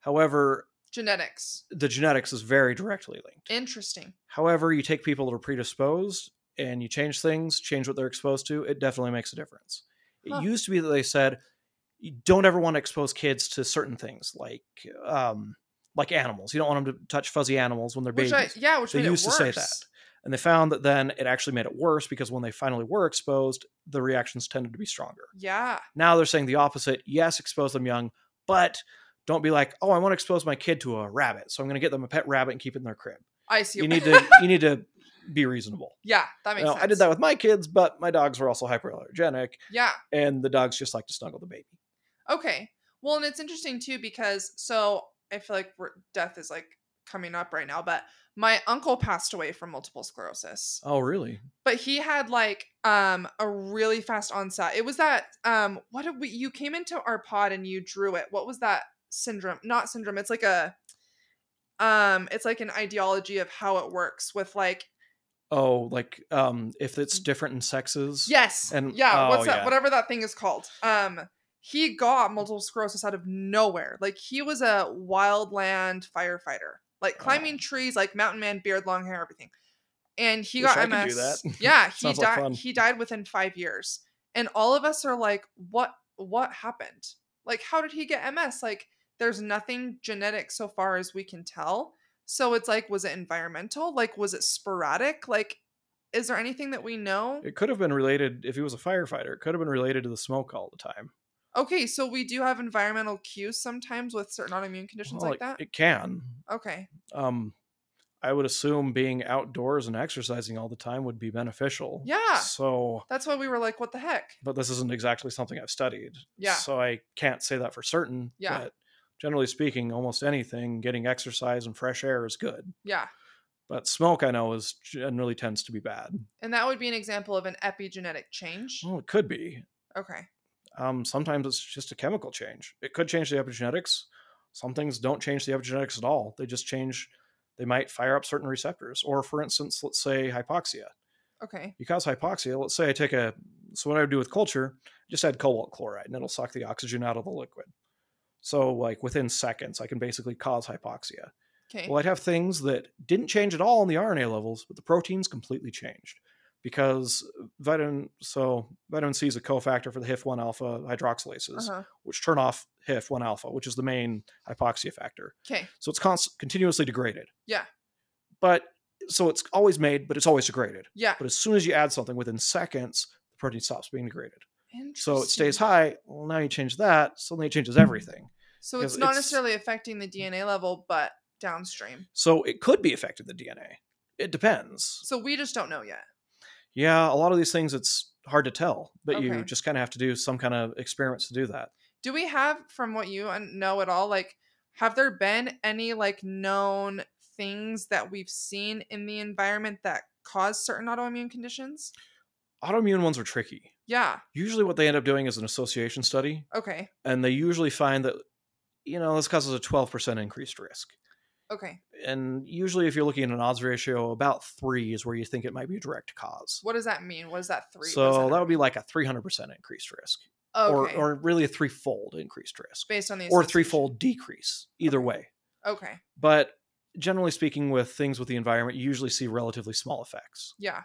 However, genetics, the genetics is very directly linked. Interesting. However, you take people that are predisposed and you change things, change what they're exposed to, it definitely makes a difference. Huh. It used to be that they said, you don't ever want to expose kids to certain things like, um, like animals. You don't want them to touch fuzzy animals when they're which babies. I, yeah, which they made used it worse. To say that. And they found that then it actually made it worse because when they finally were exposed, the reactions tended to be stronger. Yeah. Now they're saying the opposite. Yes, expose them young, but don't be like, oh, I want to expose my kid to a rabbit, so I'm going to get them a pet rabbit and keep it in their crib. I see. You need to you need to be reasonable. Yeah, that makes now, sense. I did that with my kids, but my dogs were also hyperallergenic. Yeah. And the dogs just like to snuggle the baby. Okay. Well, and it's interesting too because so I feel like we're, death is like coming up right now, but my uncle passed away from multiple sclerosis. Oh, really? But he had like um a really fast onset. It was that um what did we you came into our pod and you drew it. What was that syndrome? Not syndrome. It's like a um it's like an ideology of how it works with like oh, like um if it's different in sexes. Yes. And yeah, oh, what's that yeah. whatever that thing is called. Um he got multiple sclerosis out of nowhere. Like he was a wildland firefighter. Like climbing oh. trees, like mountain man, beard, long hair, everything. And he Wish got M S. I could do that. Yeah, he died like he died within five years. And all of us are like, what what happened? Like, how did he get M S? Like, there's nothing genetic so far as we can tell. So it's like, was it environmental? Like, was it sporadic? Like, is there anything that we know? It could have been related, if he was a firefighter, it could have been related to the smoke all the time. Okay, so we do have environmental cues sometimes with certain autoimmune conditions well, like it, that? It can. Okay. Um, I would assume being outdoors and exercising all the time would be beneficial. Yeah. So that's why we were like, what the heck? But this isn't exactly something I've studied. Yeah. So I can't say that for certain. Yeah. But generally speaking, almost anything, getting exercise and fresh air is good. Yeah. But smoke, I know, is generally tends to be bad. And that would be an example of an epigenetic change? Well, it could be. Okay. Um, sometimes it's just a chemical change. It could change the epigenetics. Some things don't change the epigenetics at all. They just change. They might fire up certain receptors. Or for instance, let's say hypoxia. Okay. You cause hypoxia. Let's say I take a, so what I would do with culture, just add cobalt chloride and it'll suck the oxygen out of the liquid. So like within seconds, I can basically cause hypoxia. Okay. Well, I'd have things that didn't change at all in the R N A levels, but the proteins completely changed. Because vitamin so vitamin C is a cofactor for the H I F one alpha hydroxylases, uh-huh. which turn off H I F one alpha, which is the main hypoxia factor. Okay. So it's const- continuously degraded. Yeah. But so it's always made, but it's always degraded. Yeah. But as soon as you add something, within seconds, the protein stops being degraded. Interesting. So it stays high. Well, now you change that. Suddenly it changes everything. So it's not it's, necessarily affecting the D N A level, but downstream. So it could be affecting the D N A. It depends. So we just don't know yet. Yeah, a lot of these things, it's hard to tell, but okay. you just kind of have to do some kind of experiments to do that. Do we have, from what you know at all, like, have there been any, like, known things that we've seen in the environment that cause certain autoimmune conditions? Autoimmune ones are tricky. Yeah. Usually what they end up doing is an association study. Okay. And they usually find that, you know, this causes a twelve percent increased risk. Okay. And usually if you're looking at an odds ratio, about three is where you think it might be a direct cause. What does that mean? What is that three? So that, that would mean? Be like a three hundred percent increased risk. Okay. Or, or really a threefold increased risk. Based on the association. Or a threefold decrease. Either okay. way. Okay. But generally speaking with things with the environment, you usually see relatively small effects. Yeah.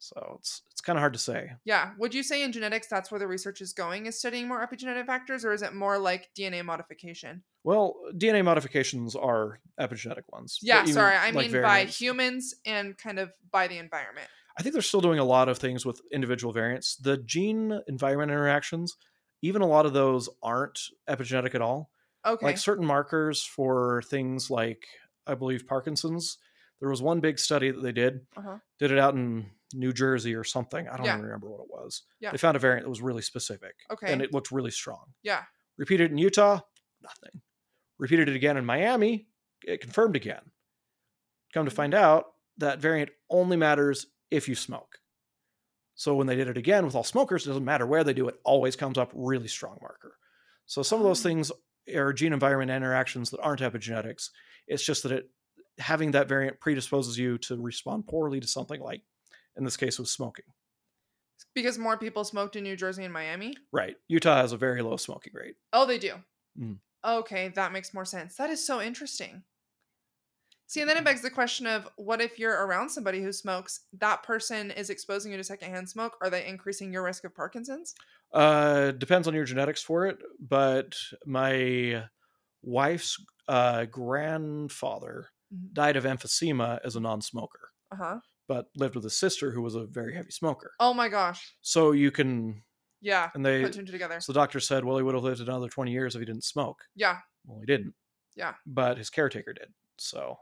So it's it's kind of hard to say. Yeah. Would you say in genetics, that's where the research is going, is studying more epigenetic factors, or is it more like D N A modification? Well, D N A modifications are epigenetic ones. Yeah, even, sorry. I like mean variants. By humans and kind of by the environment. I think they're still doing a lot of things with individual variants. The gene-environment interactions, even a lot of those aren't epigenetic at all. Okay. Like certain markers for things like, I believe, Parkinson's. There was one big study that they did. Uh-huh. Did it out in New Jersey or something. I don't yeah. even remember what it was. Yeah. They found a variant that was really specific. Okay. And it looked really strong. Yeah. Repeated in Utah, nothing. Repeated it again in Miami, it confirmed again. Come to find out, that variant only matters if you smoke. So when they did it again with all smokers, it doesn't matter where they do it, always comes up really strong marker. So some of those things are gene environment interactions that aren't epigenetics. It's just that it, having that variant predisposes you to respond poorly to something like, in this case, with smoking. Because more people smoked in New Jersey and Miami? Right. Utah has a very low smoking rate. Oh, they do? Mm. Okay, that makes more sense. That is so interesting. See, and then it begs the question of, what if you're around somebody who smokes? That person is exposing you to secondhand smoke. Are they increasing your risk of Parkinson's? Uh, depends on your genetics for it. But my wife's uh, grandfather mm-hmm. died of emphysema as a non-smoker, uh-huh. but lived with a sister who was a very heavy smoker. Oh my gosh. So you can... Yeah, and they put two and two together. So the doctor said, well, he would have lived another twenty years if he didn't smoke. Yeah. Well, he didn't. Yeah. But his caretaker did, so...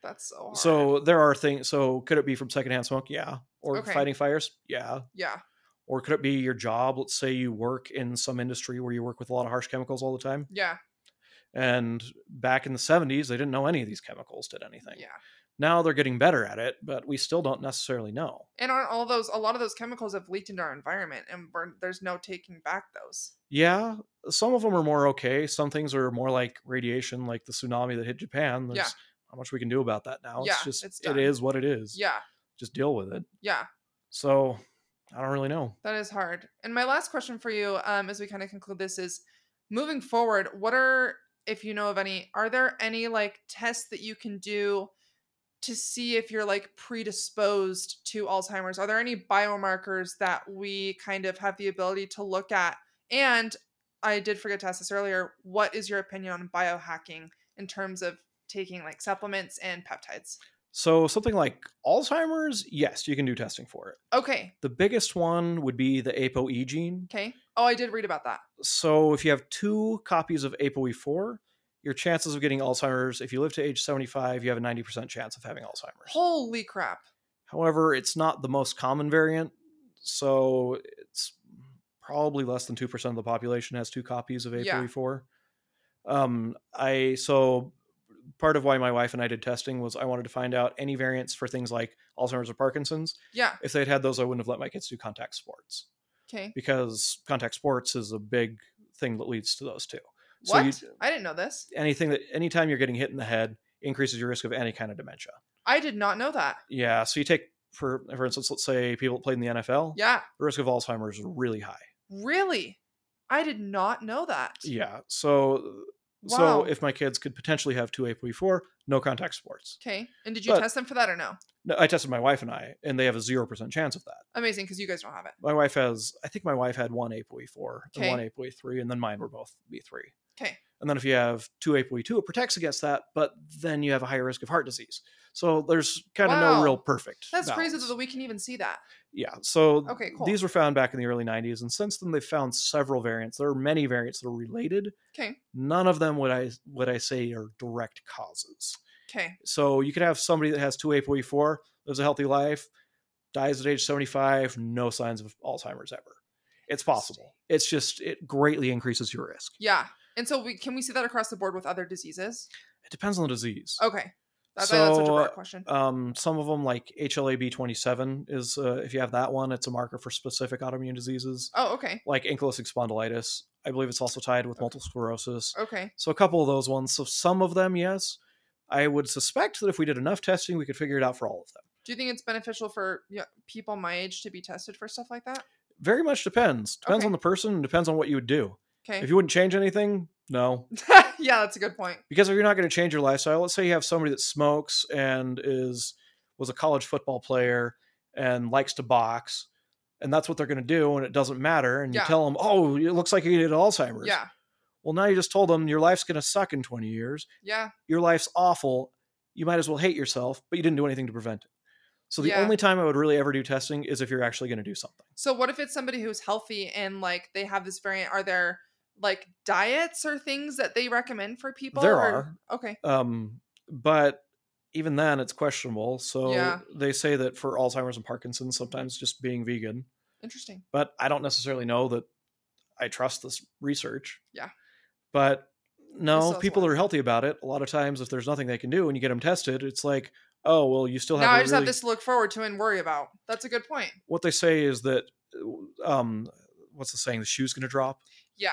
That's so hard. So there are things. So could it be from secondhand smoke? Yeah. Or okay. fighting fires? Yeah. Yeah. Or could it be your job? Let's say you work in some industry where you work with a lot of harsh chemicals all the time. Yeah. And back in the seventies, they didn't know any of these chemicals did anything. Yeah. Now they're getting better at it, but we still don't necessarily know. And aren't all those, a lot of those chemicals have leaked into our environment, and we're, there's no taking back those. Yeah. Some of them are more okay. Some things are more like radiation, like the tsunami that hit Japan. There's, yeah. How much we can do about that now. Yeah, it's just, it's it is what it is. Yeah. Just deal with it. Yeah. So I don't really know. That is hard. And my last question for you, um, as we kind of conclude this, is moving forward, what are, if you know of any, are there any like tests that you can do to see if you're like predisposed to Alzheimer's? Are there any biomarkers that we kind of have the ability to look at? And I did forget to ask this earlier. What is your opinion on biohacking in terms of taking like supplements and peptides? So something like Alzheimer's, yes, you can do testing for it. Okay. The biggest one would be the ApoE gene. Okay. Oh, I did read about that. So if you have two copies of A P O E four, your chances of getting Alzheimer's, if you live to age seventy-five, you have a ninety percent chance of having Alzheimer's. Holy crap. However, it's not the most common variant. So it's probably less than two percent of the population has two copies of A P O E four. Yeah. Um, I, so... Part of why my wife and I did testing was I wanted to find out any variants for things like Alzheimer's or Parkinson's. Yeah. If they'd had those, I wouldn't have let my kids do contact sports. Okay. Because contact sports is a big thing that leads to those two. What? So you, I didn't know this. Anything that, anytime you're getting hit in the head increases your risk of any kind of dementia. I did not know that. Yeah. So you take, for, for instance, let's say people that played in the N F L. Yeah. The risk of Alzheimer's is really high. Really? I did not know that. Yeah. So... Wow. So if my kids could potentially have two A P O E four, no contact sports. Okay. And did you but, test them for that or no? No, I tested my wife and I, and they have a zero percent chance of that. Amazing, because you guys don't have it. My wife has, I think my wife had one A P O E four okay. and one A P O E three, and then mine were both B three. Okay. And then if you have two A P O E two, it protects against that, but then you have a higher risk of heart disease. So there's kind of wow. no real perfect That's balance. Crazy that we can even see that. Yeah. So okay, cool. These were found back in the early nineties. And since then, they've found several variants. There are many variants that are related. Okay. None of them would I would I say are direct causes. Okay. So you could have somebody that has two A P O E four, lives a healthy life, dies at age seventy-five, no signs of Alzheimer's ever. It's possible. It's just, it greatly increases your risk. Yeah. And so we, can we see that across the board with other diseases? It depends on the disease. Okay. That's, so, that's such a broad question. Um, some of them like H L A B twenty-seven is, uh, if you have that one, it's a marker for specific autoimmune diseases. Oh, okay. Like ankylosing spondylitis. I believe it's also tied with okay. multiple sclerosis. Okay. So a couple of those ones. So some of them, yes. I would suspect that if we did enough testing, we could figure it out for all of them. Do you think it's beneficial for you know, people my age to be tested for stuff like that? Very much depends. Depends okay. on the person and depends on what you would do. Okay. If you wouldn't change anything, no. Yeah, that's a good point. Because if you're not going to change your lifestyle, let's say you have somebody that smokes and is was a college football player and likes to box, and that's what they're going to do, and it doesn't matter. And yeah. you tell them, oh, it looks like you did Alzheimer's. Yeah. Well, now you just told them your life's going to suck in twenty years. Yeah. Your life's awful. You might as well hate yourself, but you didn't do anything to prevent it. So the yeah. only time I would really ever do testing is if you're actually going to do something. So what if it's somebody who's healthy and like they have this variant? Are there like diets or things that they recommend for people? There or? Are. Okay. Um, but even then it's questionable. So yeah. they say that for Alzheimer's and Parkinson's, sometimes just being vegan. Interesting. But I don't necessarily know that I trust this research. Yeah. But no, people that are healthy about it. A lot of times if there's nothing they can do and you get them tested, it's like, oh, well, you still have... Now I just really... have this to look forward to and worry about. That's a good point. What they say is that, um, what's the saying? The shoe's going to drop? Yeah.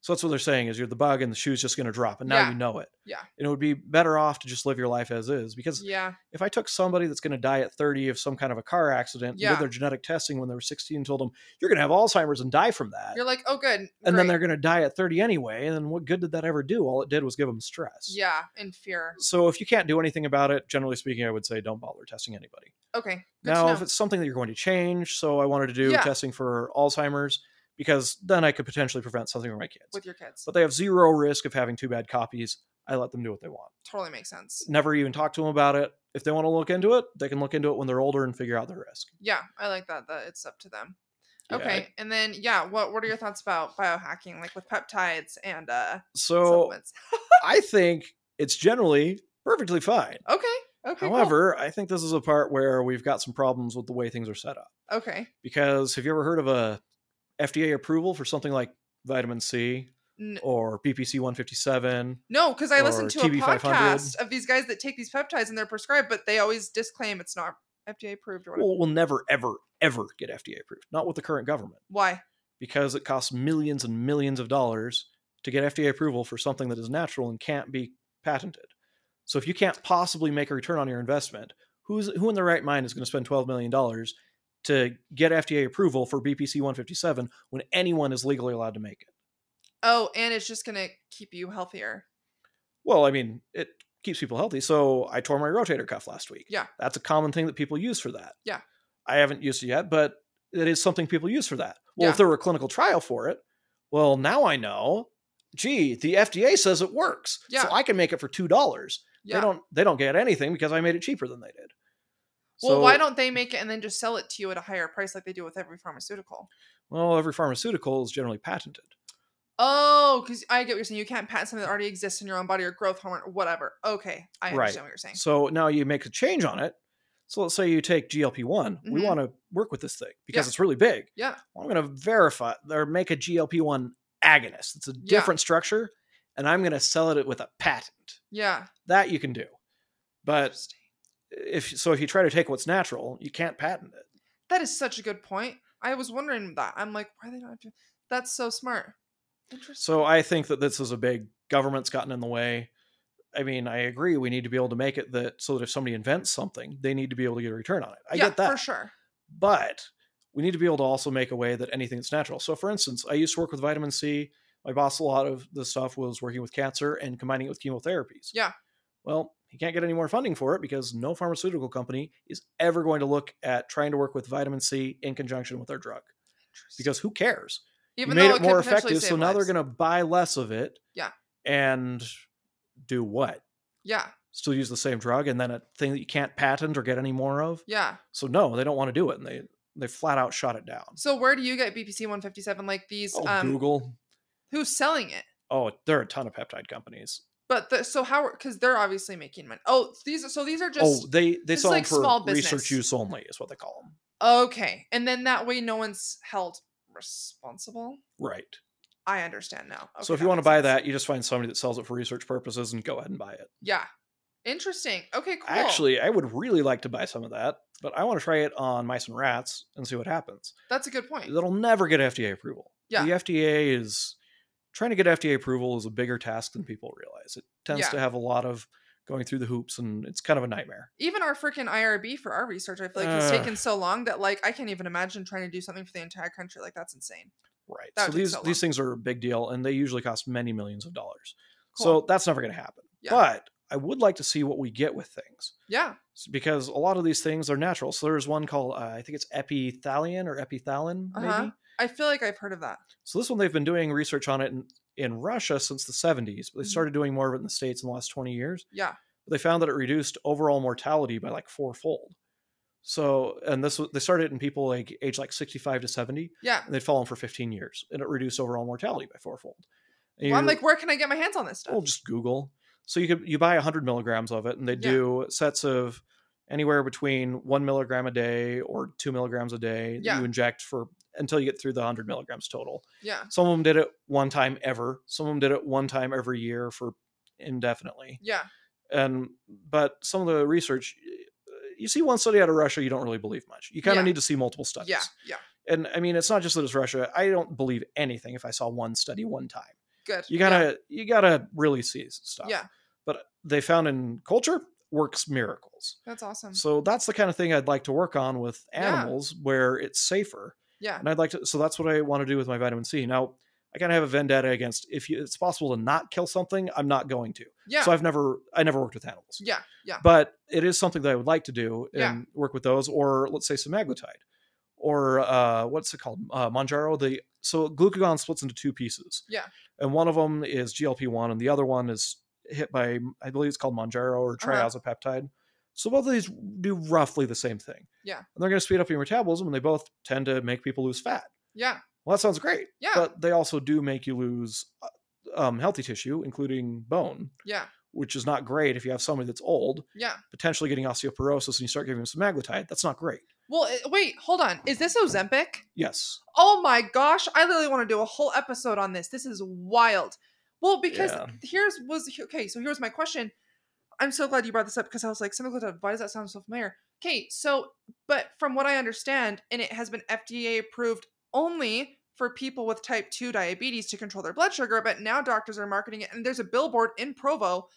So that's what they're saying is you're the bug and the shoe's just going to drop. And now yeah. you know it. Yeah. And it would be better off to just live your life as is. Because yeah. if I took somebody that's going to die at thirty of some kind of a car accident, yeah. did their genetic testing when they were sixteen and told them, you're going to have Alzheimer's and die from that. You're like, oh, good. And great. Then they're going to die at thirty anyway. And then what good did that ever do? All it did was give them stress. Yeah. And fear. So if you can't do anything about it, generally speaking, I would say don't bother testing anybody. Okay. Good now, if it's something that you're going to change, so I wanted to do yeah. testing for Alzheimer's, because then I could potentially prevent something with my kids. With your kids. But they have zero risk of having two bad copies. I let them do what they want. Totally makes sense. Never even talk to them about it. If they want to look into it, they can look into it when they're older and figure out their risk. Yeah, I like that. That it's up to them. Yeah, okay. I, and then, yeah, what what are your thoughts about biohacking, like with peptides and uh, so supplements? I think it's generally perfectly fine. Okay. Okay, However, cool. I think this is a part where we've got some problems with the way things are set up. Okay. Because have you ever heard of a... F D A approval for something like vitamin C N- or B P C one fifty-seven. No, because I listened to T B a podcast of these guys that take these peptides and they're prescribed, but they always disclaim it's not F D A approved or whatever. Well, we'll never, ever, ever get F D A approved. Not with the current government. Why? Because it costs millions and millions of dollars to get F D A approval for something that is natural and can't be patented. So if you can't possibly make a return on your investment, who's who in their right mind is going to spend twelve million dollars to get F D A approval for B P C one fifty-seven when anyone is legally allowed to make it? Oh, and it's just going to keep you healthier. Well, I mean, it keeps people healthy. So I tore my rotator cuff last week. Yeah. That's a common thing that people use for that. Yeah. I haven't used it yet, but it is something people use for that. Well, yeah. if there were a clinical trial for it, well, now I know, gee, the F D A says it works. Yeah. So I can make it for two dollars. Yeah. They don't, they don't get anything because I made it cheaper than they did. Well, so, why don't they make it and then just sell it to you at a higher price like they do with every pharmaceutical? Well, every pharmaceutical is generally patented. Oh, because I get what you're saying. You can't patent something that already exists in your own body or growth hormone or whatever. Okay, I right. understand what you're saying. So now you make a change on it. So let's say you take G L P one. Mm-hmm. We want to work with this thing because yeah. it's really big. Yeah. Well, I'm going to verify or make a G L P one agonist. It's a different yeah. structure, and I'm going to sell it with a patent. Yeah. That you can do. But... If so, if you try to take what's natural, you can't patent it. That is such a good point. I was wondering that. I'm like, why are they not doing? That's so smart. Interesting. So I think that this is a big government's gotten in the way. I mean, I agree. We need to be able to make it that so that if somebody invents something, they need to be able to get a return on it. I yeah, get that for sure. But we need to be able to also make a way that anything that's natural. So, for instance, I used to work with vitamin C. My boss, a lot of the stuff was working with cancer and combining it with chemotherapies. Yeah. Well. He can't get any more funding for it because no pharmaceutical company is ever going to look at trying to work with vitamin C in conjunction with their drug. Because who cares? Even you made though it, it more effective, so lives. Now they're going to buy less of it. Yeah. And do what? Yeah. Still use the same drug and then a thing that you can't patent or get any more of? Yeah. So no, they don't want to do it. And they, they flat out shot it down. So where do you get B P C one fifty-seven? Like these... Oh, um, Google. Who's selling it? Oh, there are a ton of peptide companies. But the, so how, because they're obviously making money. Oh, these so these are just. Oh, they they sell like them for small research use only is what they call them. Okay, and then that way no one's held responsible. Right. I understand now. Okay, so if you want to buy sense. that, you just find somebody that sells it for research purposes and go ahead and buy it. Yeah. Interesting. Okay. Cool. Actually, I would really like to buy some of that, but I want to try it on mice and rats and see what happens. That's a good point. That'll never get F D A approval. Yeah. The F D A is. Trying to get F D A approval is a bigger task than people realize. It tends yeah. to have a lot of going through the hoops, and it's kind of a nightmare. Even our freaking I R B for our research, I feel like uh, it's taken so long that like I can't even imagine trying to do something for the entire country. Like that's insane. Right. That so these so these things are a big deal, and they usually cost many millions of dollars. Cool. So that's never going to happen. Yeah. But I would like to see what we get with things. Yeah. Because a lot of these things are natural. So there's one called uh, I think it's epithalin or epithalin uh-huh. maybe. I feel like I've heard of that. So this one, they've been doing research on it in, in Russia since the seventies, but they started doing more of it in the States in the last twenty years. Yeah. But they found that it reduced overall mortality by like fourfold. So, and this they started in people like age like sixty-five to seventy. Yeah. And they'd follow them for fifteen years and it reduced overall mortality by fourfold. And well, I'm like, where can I get my hands on this stuff? Well, just Google. So you could, you buy a hundred milligrams of it and they yeah. do sets of anywhere between one milligram a day or two milligrams a day yeah. that you inject for until you get through the one hundred milligrams total. Yeah. Some of them did it one time ever. Some of them did it one time every year for indefinitely. Yeah. And, but some of the research, you see one study out of Russia, you don't really believe much. You kind of yeah. need to see multiple studies. Yeah, yeah. And I mean, it's not just that it's Russia. I don't believe anything if I saw one study one time. Good. You gotta, yeah. you gotta really see stuff. Yeah. But they found in culture works miracles. That's awesome. So that's the kind of thing I'd like to work on with animals yeah. where it's safer. Yeah. And I'd like to. So that's what I want to do with my vitamin C. Now, I kind of have a vendetta against if you, it's possible to not kill something, I'm not going to. Yeah. So I've never, I never worked with animals. Yeah. Yeah. But it is something that I would like to do and yeah. work with those, or let's say semaglutide, or uh, what's it called? Uh, Monjaro. The so glucagon splits into two pieces. Yeah. And one of them is G L P one, and the other one is hit by, I believe it's called Monjaro or triazopeptide. Uh-huh. So both of these do roughly the same thing. Yeah. And they're going to speed up your metabolism, and they both tend to make people lose fat. Yeah. Well, that sounds great. Yeah. But they also do make you lose um, healthy tissue, including bone. Yeah. Which is not great if you have somebody that's old. Yeah. Potentially getting osteoporosis and you start giving them semaglutide. That's not great. Well, wait, hold on. Is this Ozempic? Yes. Oh my gosh. I literally want to do a whole episode on this. This is wild. Well, because yeah. here's was, okay, so here's my question. I'm so glad you brought this up because I was like, semaglutide, why does that sound so familiar? Okay, so, but from what I understand, and it has been F D A approved only for people with type two diabetes to control their blood sugar, but now doctors are marketing it. And there's a billboard in Provo,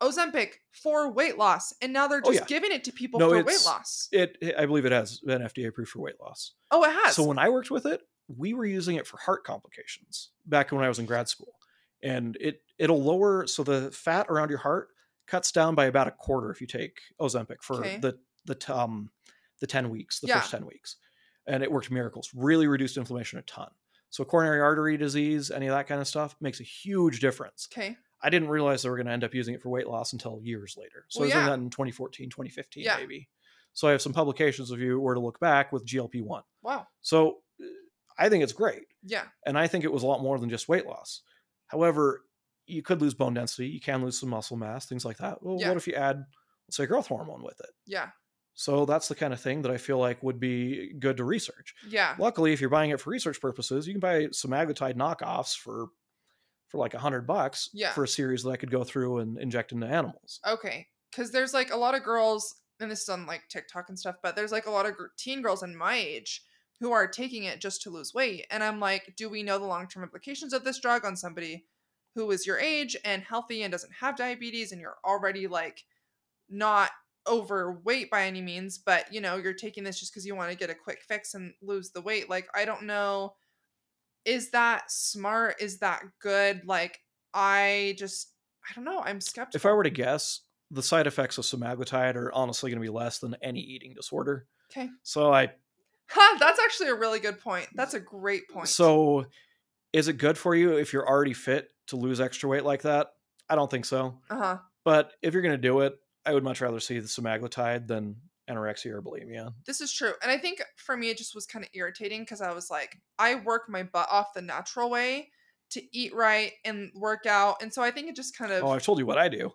Ozempic for weight loss. And now they're just oh, yeah. giving it to people no, for weight loss. It, I believe it has been F D A approved for weight loss. Oh, it has. So when I worked with it, we were using it for heart complications back when I was in grad school, and it, it'll lower. So the fat around your heart cuts down by about a quarter if you take Ozempic for okay. the, the, um, the ten weeks, the yeah. first ten weeks. And it worked miracles, really reduced inflammation a ton. So coronary artery disease, any of that kind of stuff makes a huge difference. Okay. I didn't realize they were going to end up using it for weight loss until years later. So well, I was yeah. doing that in twenty fourteen, twenty fifteen yeah. maybe. So I have some publications if you were to look back with G L P one. Wow. So I think it's great. Yeah. And I think it was a lot more than just weight loss. However, you could lose bone density. You can lose some muscle mass, things like that. Well, yeah. what if you add, let's say, growth hormone with it? Yeah. So that's the kind of thing that I feel like would be good to research. Yeah. Luckily, if you're buying it for research purposes, you can buy semaglutide knockoffs for for like a hundred bucks yeah. for a series that I could go through and inject into animals. Okay. Because there's like a lot of girls, and this is on like TikTok and stuff, but there's like a lot of teen girls in my age who are taking it just to lose weight. And I'm like, do we know the long-term implications of this drug on somebody who is your age and healthy and doesn't have diabetes, and you're already like not overweight by any means, but you know, you're taking this just because you want to get a quick fix and lose the weight. Like, I don't know. Is that smart? Is that good? Like, I just, I don't know. I'm skeptical. If I were to guess, the side effects of semaglutide are honestly going to be less than any eating disorder. Okay. So I, huh, that's actually a really good point. That's a great point. So is it good for you if you're already fit to lose extra weight like that? I don't think so. Uh-huh. But if you're going to do it, I would much rather see the semaglutide than anorexia or bulimia. This is true. And I think for me, it just was kind of irritating because I was like, I work my butt off the natural way to eat right and work out. And so I think it just kind of... Oh, I've told you what I do.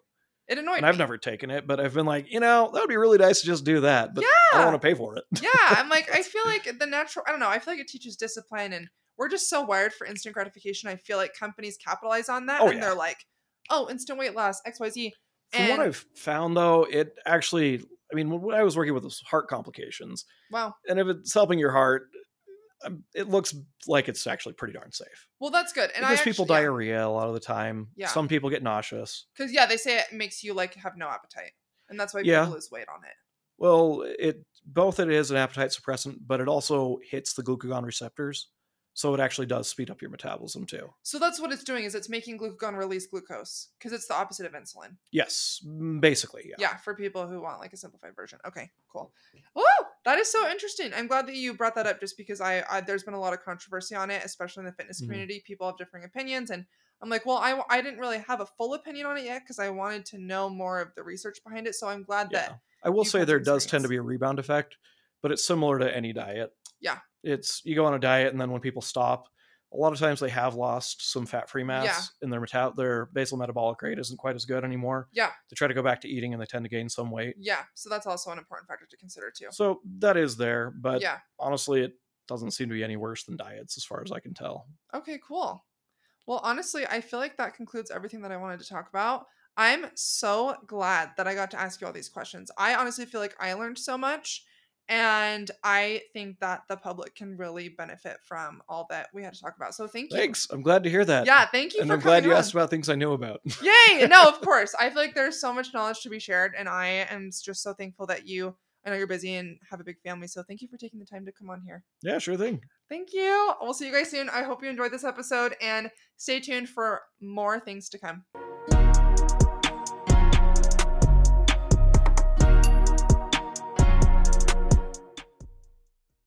It annoyed me. And I've me. never taken it, but I've been like, you know, that would be really nice to just do that. But yeah. I don't want to pay for it. Yeah. I'm like, I feel like the natural... I don't know. I feel like it teaches discipline, and we're just so wired for instant gratification. I feel like companies capitalize on that. Oh, and yeah. they're like, oh, instant weight loss, X Y Z. From what I've found, though, it actually, I mean, when I was working with those heart complications, wow, and if it's helping your heart, it looks like it's actually pretty darn safe. Well, that's good. And it gives I actually, people diarrhea yeah. a lot of the time. Yeah. Some people get nauseous. Because, yeah, they say it makes you, like, have no appetite. And that's why people yeah. lose weight on it. Well, it both it is an appetite suppressant, but it also hits the glucagon receptors. So it actually does speed up your metabolism too. So that's what it's doing, is it's making glucagon release glucose because it's the opposite of insulin. Yes, basically. Yeah. Yeah, for people who want like a simplified version. Okay, cool. Oh, that is so interesting. I'm glad that you brought that up just because I, I there's been a lot of controversy on it, especially in the fitness community. Mm-hmm. People have differing opinions, and I'm like, well, I, I didn't really have a full opinion on it yet because I wanted to know more of the research behind it. So I'm glad yeah. that I will say there does tend to be a rebound effect, but it's similar to any diet. Yeah. It's you go on a diet, and then when people stop, a lot of times they have lost some fat-free mass, yeah. and their meta- their basal metabolic rate isn't quite as good anymore. Yeah, they try to go back to eating, and they tend to gain some weight. Yeah, so that's also an important factor to consider too. So that is there, but yeah. honestly, it doesn't seem to be any worse than diets, as far as I can tell. Okay, cool. Well, honestly, I feel like that concludes everything that I wanted to talk about. I'm so glad that I got to ask you all these questions. I honestly feel like I learned so much, and I think that the public can really benefit from all that we had to talk about. So thank you. Thanks. I'm glad to hear that. Yeah, thank you. And for I'm glad you on. asked about things I know about. Yay. No, of course. I feel like there's so much knowledge to be shared, and I am just so thankful that you, I know you're busy and have a big family. So thank you for taking the time to come on here. Yeah, sure thing. Thank you. We'll see you guys soon. I hope you enjoyed this episode, and stay tuned for more things to come.